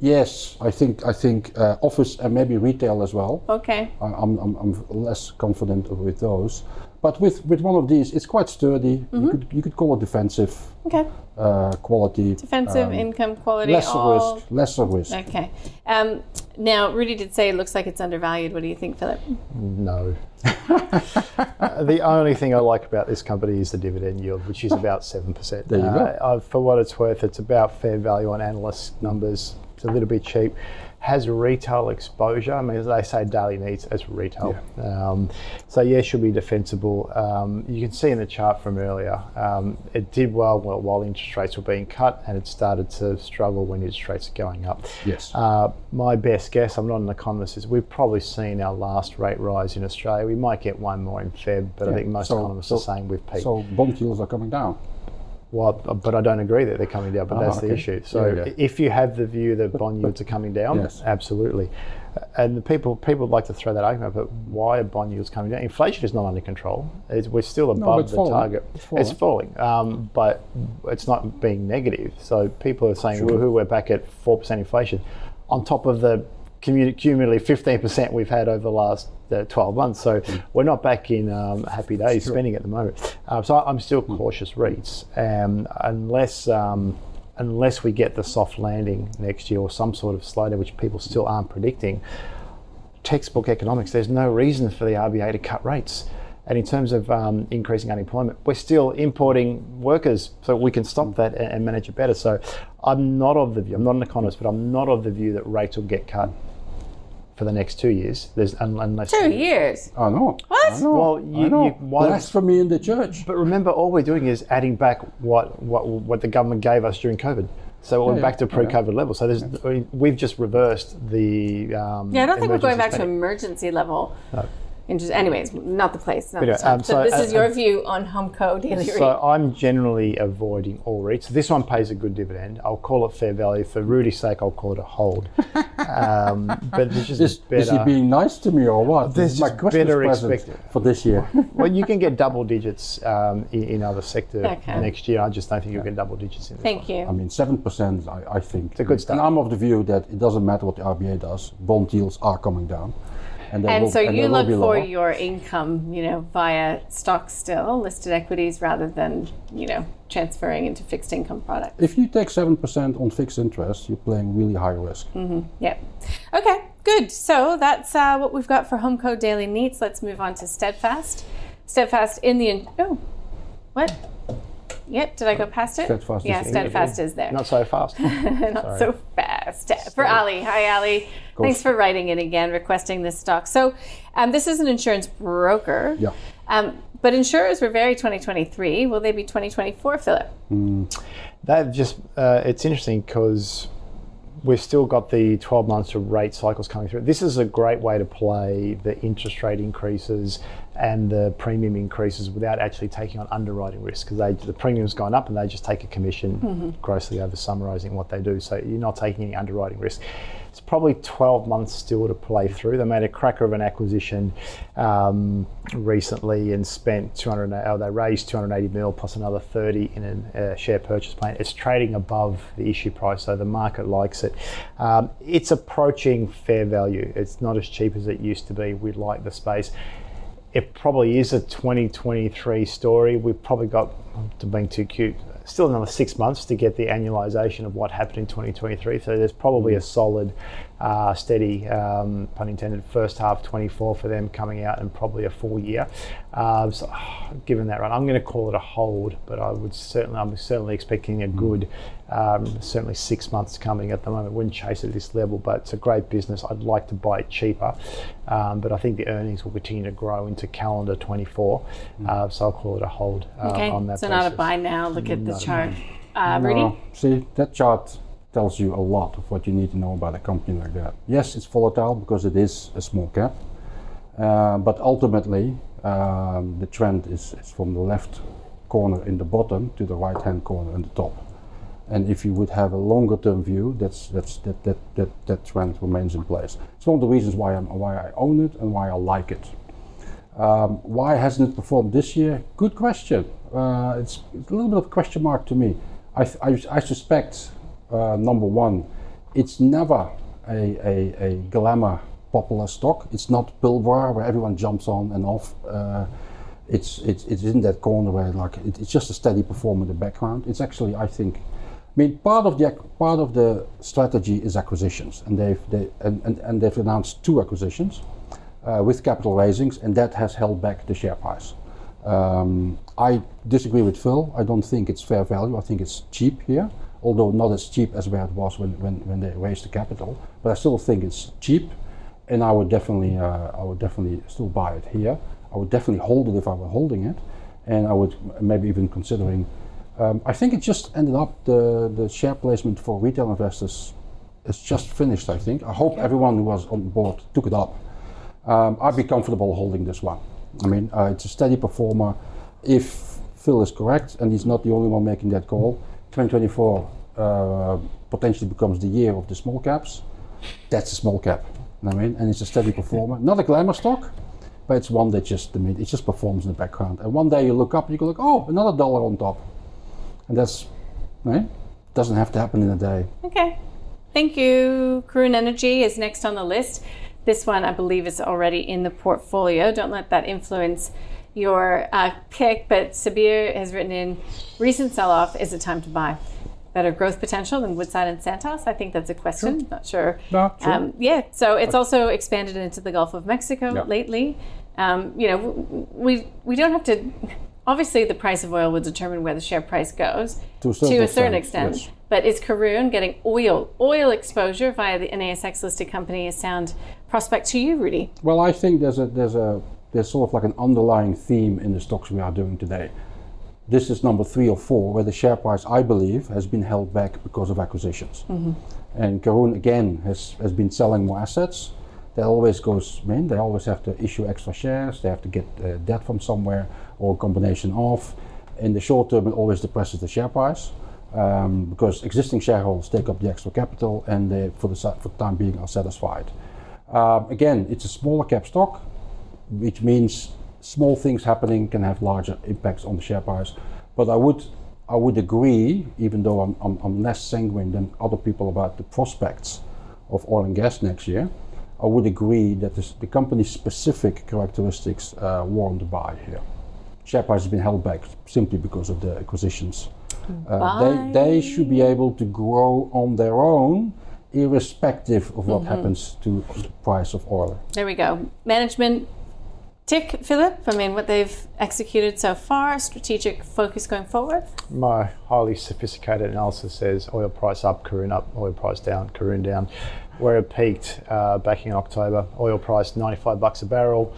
Yes, I think I think uh, office and maybe retail as well. Okay. I, I'm, I'm I'm less confident with those, but with with one of these, it's quite sturdy. Mm-hmm. You could you could call it defensive. Okay. Uh, quality. Defensive um, income quality. Lesser all... risk. Lesser risk. Okay. Um, now, Rudi did say it looks like it's undervalued. What do you think, Philip? No. uh, the only thing I like about this company is the dividend yield, which is about seven percent. There you go. Uh, I've, for what it's worth, it's about fair value on analyst numbers. It's a little bit cheap, has retail exposure. I mean, as they say, daily needs, it's retail. Yeah. Um, so yeah, should be defensible. Um, you can see in the chart from earlier, um, it did well while interest rates were being cut, and it started to struggle when interest rates are going up. Yes. Uh, my best guess, I'm not an economist, is we've probably seen our last rate rise in Australia. We might get one more in Feb, but yeah. I think most so, economists so, are saying we've peaked. So bond yields are coming down. Well, but I don't agree that they're coming down, but oh, that's okay. the issue. So yeah, yeah. if you have the view that bond yields are coming down, yes. absolutely. And the people people like to throw that argument, but why are bond yields coming down? Inflation is not under control. It's, we're still above no, it's the falling. target. It's falling, it's falling um, but it's not being negative. So people are saying, sure. woohoo, we're back at four percent inflation on top of the cumulatively fifteen percent we've had over the last uh, twelve months. So mm. we're not back in um, happy days sure. spending at the moment. Uh, so I'm still mm. cautious REITs. Um, unless um, unless we get the soft landing next year or some sort of slowdown, which people still aren't predicting, textbook economics, there's no reason for the R B A to cut rates. And in terms of um, increasing unemployment, we're still importing workers, so we can stop that and, and manage it better. So I'm not of the view, I'm not an economist, but I'm not of the view that rates will get cut for the next two years. There's un unless two years. I know. What? I know. Well, you, I know. You, why blasphemy in the church. But remember, all we're doing is adding back what what what the government gave us during COVID. So we're yeah, back to pre-COVID yeah. level. So there's, yeah. we've just reversed the. Um, yeah, I don't think we're going back spending. to emergency level. No. Anyways, not the place. Not yeah, the um, so, so this uh, is your uh, view on HomeCo Daily REIT. So I'm generally avoiding all REITs. This one pays a good dividend. I'll call it fair value. For Rudi's sake, I'll call it a hold. Um, but this is this, better. Is he being nice to me or what? This is my better expected for this year. Well, you can get double digits um, in, in other sectors okay. next year. I just don't think you'll get double digits in this Thank one. you. I mean, seven percent, I, I think. It's a good start. And I'm of the view that it doesn't matter what the R B A does. Bond yields are coming down. And, and will, so you and look for lower. your income, you know, via stocks still, listed equities, rather than, you know, transferring into fixed income products. If you take seven percent on fixed interest, you're playing really high risk. Mm-hmm. Yep. Okay, good. So that's uh, what we've got for HomeCo Daily Needs. Let's move on to Steadfast. Steadfast in the... In oh, what? Yep, did I go past it? Steadfast yeah, is Steadfast is there. Not so fast. Not Sorry. so fast. For Ali. Hi, Ali. Thanks for writing in again, requesting this stock. So um, this is an insurance broker. Yeah. Um, but insurers were very twenty twenty-three. Will they be twenty twenty-four, Philip? Mm. That just, uh, it's interesting because we've still got the twelve months of rate cycles coming through. This is a great way to play the interest rate increases and the premium increases without actually taking on underwriting risk, because the premium's gone up and they just take a commission mm-hmm. grossly over summarising what they do. So you're not taking any underwriting risk. It's probably twelve months still to play through. They made a cracker of an acquisition um, recently and spent two hundred, oh, they raised two hundred eighty mil plus another thirty in a uh, share purchase plan. It's trading above the issue price, so the market likes it. Um, it's approaching fair value. It's not as cheap as it used to be. We like the space. It probably is a twenty twenty-three story. We've probably got, I'm being too cute, still another six months to get the annualization of what happened in twenty twenty-three. So there's probably a solid, uh, steady, um, pun intended, first half twenty-four for them coming out, and probably a full year. Uh, so oh, given that run, I'm going to call it a hold, but I would certainly, I'm certainly expecting a good, um, certainly six months coming at the moment. Wouldn't chase it at this level, but it's a great business. I'd like to buy it cheaper, um, but I think the earnings will continue to grow into calendar twenty-four. Uh, so I'll call it a hold uh, okay. on that. So basis. Not a buy now. Look at the no, chart, no. Uh, Rudi. No. See, that chart tells you a lot of what you need to know about a company like that. Yes, it's volatile because it is a small cap, uh, but ultimately um, the trend is, is from the left corner in the bottom to the right-hand corner in the top. And if you would have a longer-term view, that's that's that that that that trend remains in place. It's one of the reasons why I'm why I own it and why I like it. Um, why hasn't it performed this year? Good question. Uh, it's, it's a little bit of a question mark to me. I, I, I suspect, uh, number one, it's never a, a, a glamour popular stock. It's not Pilbara where everyone jumps on and off. Uh, it's, it's, it's in that corner where like it, it's just a steady performer in the background. It's actually, I think, I mean, part of the part of the strategy is acquisitions, and they've they and, and, and they've announced two acquisitions uh, with capital raisings, and that has held back the share price. Um, I disagree with Phil. I don't think it's fair value. I think it's cheap here, although not as cheap as where it was when when, when they raised the capital. But I still think it's cheap, and I would definitely uh, I would definitely still buy it here. I would definitely hold it if I were holding it, and I would maybe even considering. Um, I think it just ended up the, the share placement for retail investors is just finished, I think. I hope everyone who was on board took it up. Um, I'd be comfortable holding this one. I mean, uh, it's a steady performer. If Phil is correct, and he's not the only one making that call, twenty twenty-four uh, potentially becomes the year of the small caps. That's a small cap, I mean, and it's a steady performer. Not a glamour stock, but it's one that just, I mean, it just performs in the background. And one day you look up and you go like, oh, another dollar on top. And that's, right? Doesn't have to happen in a day. Okay, thank you. Karoon Energy is next on the list. This one I believe is already in the portfolio. Don't let that influence your uh, pick, but Sabir has written in, recent sell-off is a time to buy. Better growth potential than Woodside and Santos? I think that's a question, sure. Not sure. No, sure. Um, yeah, so it's also expanded into the Gulf of Mexico yeah. lately. Um, you know, we, we don't have to, obviously, the price of oil will determine where the share price goes to a certain, to a certain extent. Yes. But is Karoon getting oil oil exposure via the N A S X-listed company a sound prospect to you, Rudi? Well, I think there's a there's a there's sort of like an underlying theme in the stocks we are doing today. This is number three or four where the share price, I believe, has been held back because of acquisitions. Mm-hmm. And Karoon again has has been selling more assets. That always goes, I mean, they always have to issue extra shares. They have to get uh, debt from somewhere, or a combination of. In the short term, it always depresses the share price um, because existing shareholders take up the extra capital, and they, for the for the time being, are satisfied. Um, again, it's a smaller cap stock, which means small things happening can have larger impacts on the share price. But I would I would agree, even though I'm I'm, I'm less sanguine than other people about the prospects of oil and gas next year. I would agree that this, the company's specific characteristics uh, warrant a buy here. Share price has been held back simply because of the acquisitions. Uh, they, they should be able to grow on their own, irrespective of what mm-hmm. happens to the price of oil. There we go. Management tick, Philip. I mean, what they've executed so far, strategic focus going forward? My highly sophisticated analysis says oil price up, Karoon up, oil price down, Karoon down. Where it peaked uh, back in October, oil price ninety-five bucks a barrel.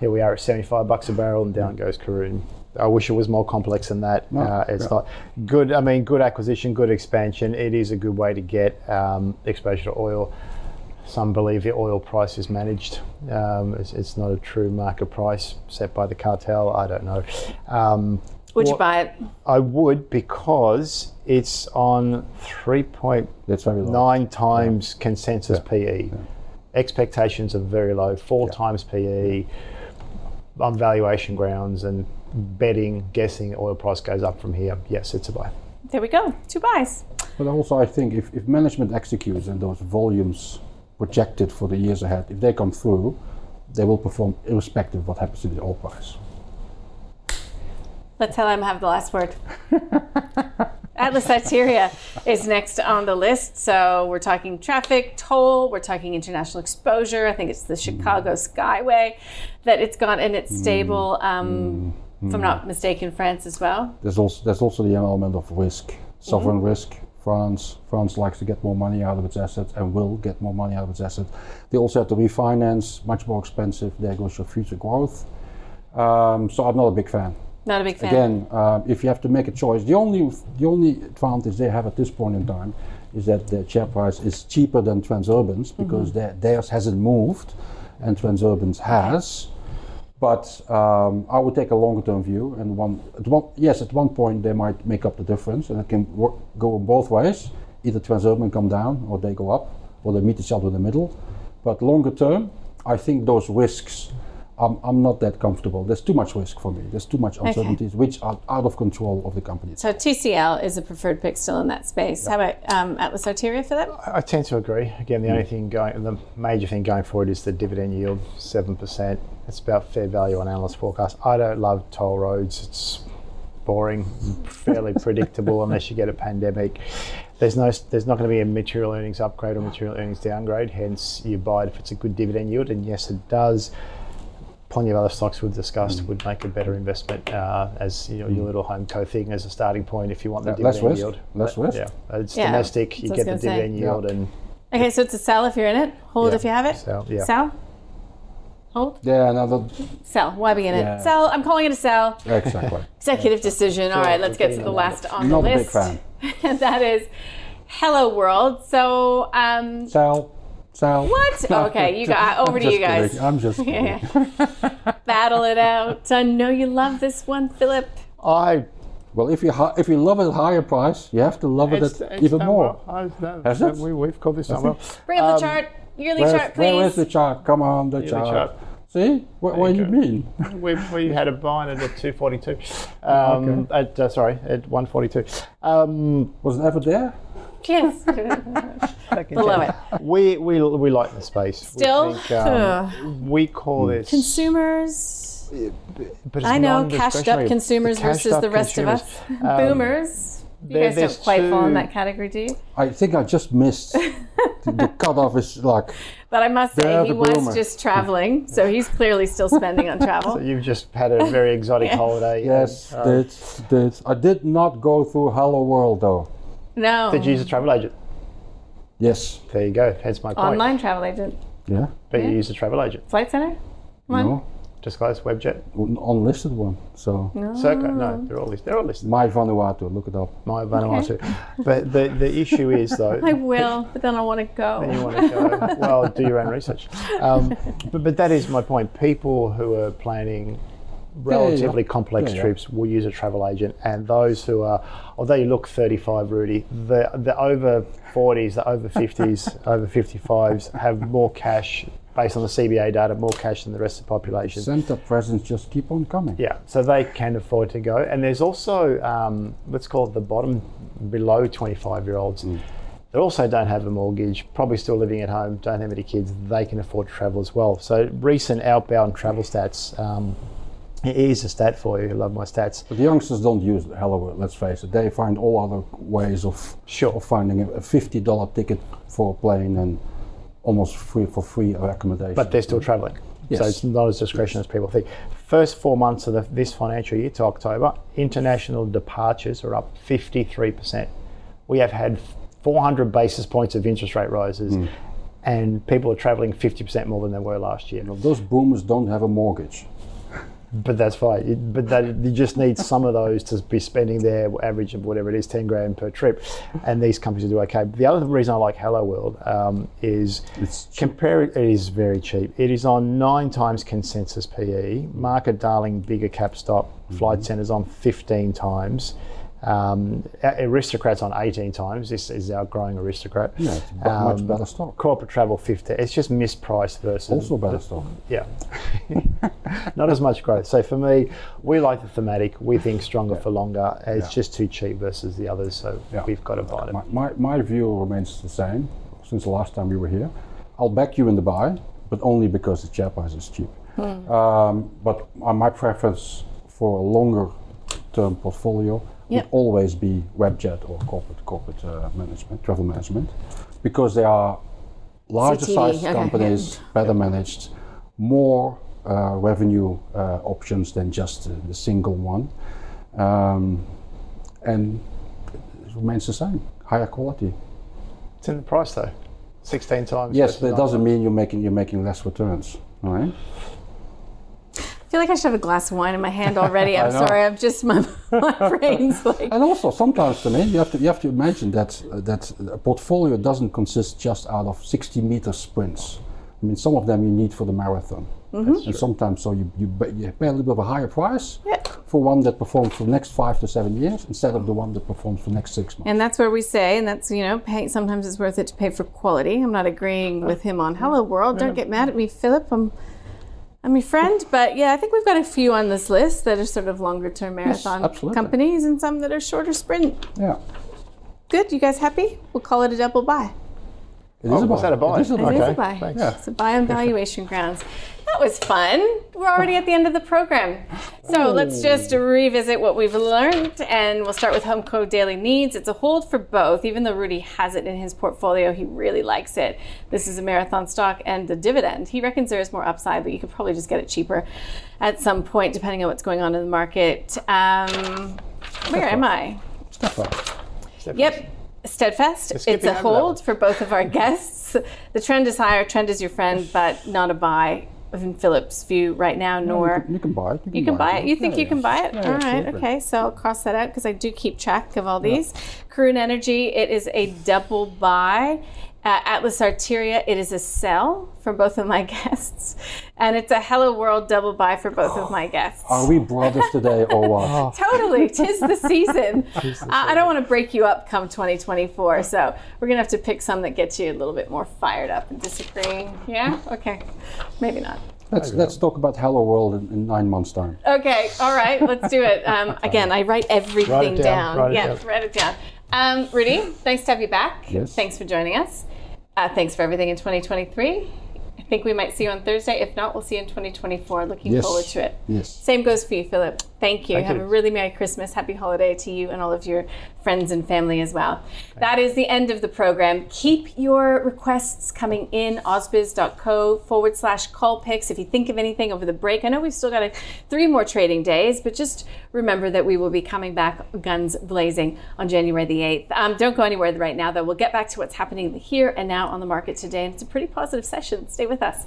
Here we are at seventy-five bucks a barrel, and down goes Karoon. I wish it was more complex than that. No, uh, it's yeah. not good. I mean, good acquisition, good expansion. It is a good way to get um, exposure to oil. Some believe the oil price is managed. Um, it's, it's not a true market price set by the cartel. I don't know. Um, Would well, you buy it? I would, because it's on three point nine times yeah. consensus yeah. P E. Yeah. Expectations are very low, four yeah. times P E on valuation grounds, and betting, guessing oil price goes up from here. Yes, it's a buy. There we go, two buys. But also I think if, if management executes and those volumes projected for the years ahead, if they come through, they will perform irrespective of what happens to the oil price. Let's let him have the last word. Atlas Arteria is next on the list. So we're talking traffic, toll, we're talking international exposure. I think it's the Chicago Skyway that it's got in its stable, um, mm. if I'm not mistaken, France as well. There's also, there's also the element of risk, sovereign mm. risk. France France likes to get more money out of its assets and will get more money out of its assets. They also have to refinance, much more expensive. There goes your future growth. Um, so I'm not a big fan. Not a big fan. Again, uh, if you have to make a choice, the only the only advantage they have at this point in time is that the share price is cheaper than Transurban's because mm-hmm. their, theirs hasn't moved and Transurban's has. But um, I would take a longer term view, and one, at one, yes, at one point they might make up the difference, and it can work, go both ways. Either Transurban come down, or they go up, or they meet each other in the middle. But longer term, I think those risks. I'm, I'm not that comfortable. There's too much risk for me. There's too much uncertainties, okay. which are out of control of the company. So T C L is a preferred pick still in that space. Yeah. How about um, Atlas Arteria for that? I, I tend to agree. Again, the mm. only thing going, the major thing going forward is the dividend yield, seven percent. It's about fair value on analyst forecast. I don't love toll roads. It's boring, fairly predictable unless you get a pandemic. There's no, there's not going to be a material earnings upgrade or material earnings downgrade. Hence, you buy it if it's a good dividend yield, and yes, it does. Plenty of other stocks we've discussed mm. would make a better investment uh, as you know, your little HomeCo thing as a starting point if you want the yeah, dividend less yield. Less risk. Yeah, it's yeah. domestic. You get the dividend say. yield yeah. and okay, so it's a sell if you're in it. Hold yeah. if you have it. Sell. Yeah. Sell. Hold. Yeah. No, the... Sell. Why be in yeah. it? Sell. I'm calling it a sell. Exactly. Executive decision. All right, let's get to the last on the list. Not a big fan. That is Helloworld. So. Um, sell. So what? No, okay, you got over I'm to you guys. Kidding. I'm just kidding. Battle it out. I know you love this one, Philip. I well, if you if you love it at a higher price, you have to love it it's, at it's even more. Well. I, that, that, we, we've called this somewhere. Well. Bring up um, the chart, yearly chart, please. Where is the chart? Come on, the yearly chart. chart. See? What, what do you mean? we, we had a buy in it at two forty-two. Um, okay. at, uh, sorry, at one forty-two. Um, Was it ever there? Yes. Below it. We, we, we like the space. Still? We, think, um, we call this... Consumers. But it's I know, cashed up consumers cashed versus up the rest consumers. of us. Um, Boomers. You there, guys don't quite two... fall in that category, do you? I think I just missed. the, the cutoff is like... But I must say, he was boomer. just traveling, so he's clearly still spending on travel. So you've just had a very exotic yeah. holiday. Yes, and, um, did, did. I did not go through Helloworld, though. No. Did you use a travel agent? Yes. There you go. That's my point. Online travel agent. Yeah. But yeah. you use a travel agent. Flight Centre? One? No. Disclose Webjet? Unlisted one. So no. Circa? No, they're all listed. They're all listed. My Vanuatu, look it up. My Vanuatu. Okay. But the, the issue is though. I will, but then I want to go. Then you want to go. Well, do your own research. Um, but, but that is my point. People who are planning relatively yeah, yeah. complex yeah, yeah. trips will use a travel agent, and those who are, although you look thirty-five, Rudi, the the over forties, the over fifties, over fifty-fives have more cash based on the C B A data, more cash than the rest of the population. Center presence just keep on coming. Yeah, so they can afford to go, and there's also um, let's call it the bottom below twenty-five-year-olds. Mm. They also don't have a mortgage, probably still living at home, don't have any kids. They can afford to travel as well. So recent outbound travel stats. Um, It is a stat for you. I love my stats. But the youngsters don't use Helloworld, let's face it. They find all other ways of, sure. of finding a fifty dollars ticket for a plane and almost free for free accommodation. But they're still traveling. Yes. So it's not as discretionary yes. as people think. First four months of the, this financial year to October, international departures are up fifty-three percent. We have had four hundred basis points of interest rate rises. Mm. And people are traveling fifty percent more than they were last year. Well, those boomers don't have a mortgage. But that's fine. It, but that, you just need some of those to be spending their average of whatever it is, ten grand per trip, and these companies do okay. But the other reason I like Helloworld um, is it's compare. It is very cheap. It is on nine times consensus P E. Market darling, bigger cap stock. Mm-hmm. Flight Centre's on fifteen times. Um, Aristocrat's on eighteen times. This is our growing Aristocrat. Yeah, it's um, much better stock. Corporate travel fifty. It's just mispriced versus also better the, stock. Yeah, not as much growth. So for me, we like the thematic. We think stronger yeah. for longer. It's yeah. just too cheap versus the others. So yeah. we've got to buy them. My, my my view remains the same since the last time we were here. I'll back you in the buy, but only because the share price is cheap. Mm. Um, but my preference for a longer term portfolio yep. would always be Webjet or corporate corporate uh, management, travel management, because they are larger C T V, sized okay. companies, better managed, more uh, revenue uh, options than just uh, the single one, um, and it remains the same, higher quality. It's in the price though, sixteen times. Yes, but it doesn't mean you're making you're making less returns, all right? I feel like I should have a glass of wine in my hand already. I'm sorry. I've just my, my brain's like. And also, sometimes to me, you have to you have to imagine that uh, that a portfolio doesn't consist just out of sixty meter sprints. I mean, some of them you need for the marathon, mm-hmm. and sometimes so you you, you pay a little bit of a higher price yeah. for one that performs for the next five to seven years instead of the one that performs for the next six months. And that's where we say, and that's you know, pay, sometimes it's worth it to pay for quality. I'm not agreeing with him on Helloworld. Yeah. Don't get mad at me, Philip. I'm. I'm your friend, but yeah, I think we've got a few on this list that are sort of longer term marathon yes, companies and some that are shorter sprint. Yeah. Good, you guys happy? We'll call it a double buy. It is, oh, a, buy. Is that a buy. It is a buy. It okay. is a buy. Thanks. Yeah. It's a buy on valuation grounds. That was fun. We're already at the end of the program. So oh. let's just revisit what we've learned, and we'll start with HomeCo Daily Needs. It's a hold for both. Even though Rudi has it in his portfolio, he really likes it. This is a marathon stock and the dividend. He reckons there is more upside, but you could probably just get it cheaper at some point, depending on what's going on in the market. Um, where am I? Steadfast. Yep. Steadfast. It's a hold for both of our guests. The trend is higher. Trend is your friend, but not a buy. In Philip's view right now, nor... No, you, can, you can buy it. You can, you can buy, buy it. it. You think yeah, you yeah. can buy it? Yeah, all right, absolutely. Okay, so I'll cross that out because I do keep track of all these. Yeah. Karoon Energy, it is a double buy. Uh, Atlas Arteria, it is a sell for both of my guests. And it's a Helloworld double buy for both oh, of my guests. Are we brothers today or what? Oh. Totally, tis the season. Tis the uh, I don't want to break you up come twenty twenty-four, so we're going to have to pick some that get you a little bit more fired up and disagreeing. Yeah? Okay. Maybe not. Let's let's talk about Helloworld in, in nine months' time. Okay, all right, let's do it. Um, again, I write everything write it down. down. Write it yeah, down. write it down. Um, Rudi, nice to have you back. Yes. Thanks for joining us. Uh, thanks for everything in twenty twenty-three. I think we might see you on Thursday. If not, we'll see you in twenty twenty-four. Looking yes. forward to it. Yes. Same goes for you, Philip. Thank you. Thank Have you. a really Merry Christmas. Happy holiday to you and all of your friends and family as well. Thanks. That is the end of the program. Keep your requests coming in, ausbiz.co forward slash call picks. If you think of anything over the break, I know we've still got a, three more trading days, but just remember that we will be coming back guns blazing on January the eighth. Um, don't go anywhere right now, though. We'll get back to what's happening here and now on the market today. And it's a pretty positive session. Stay with us.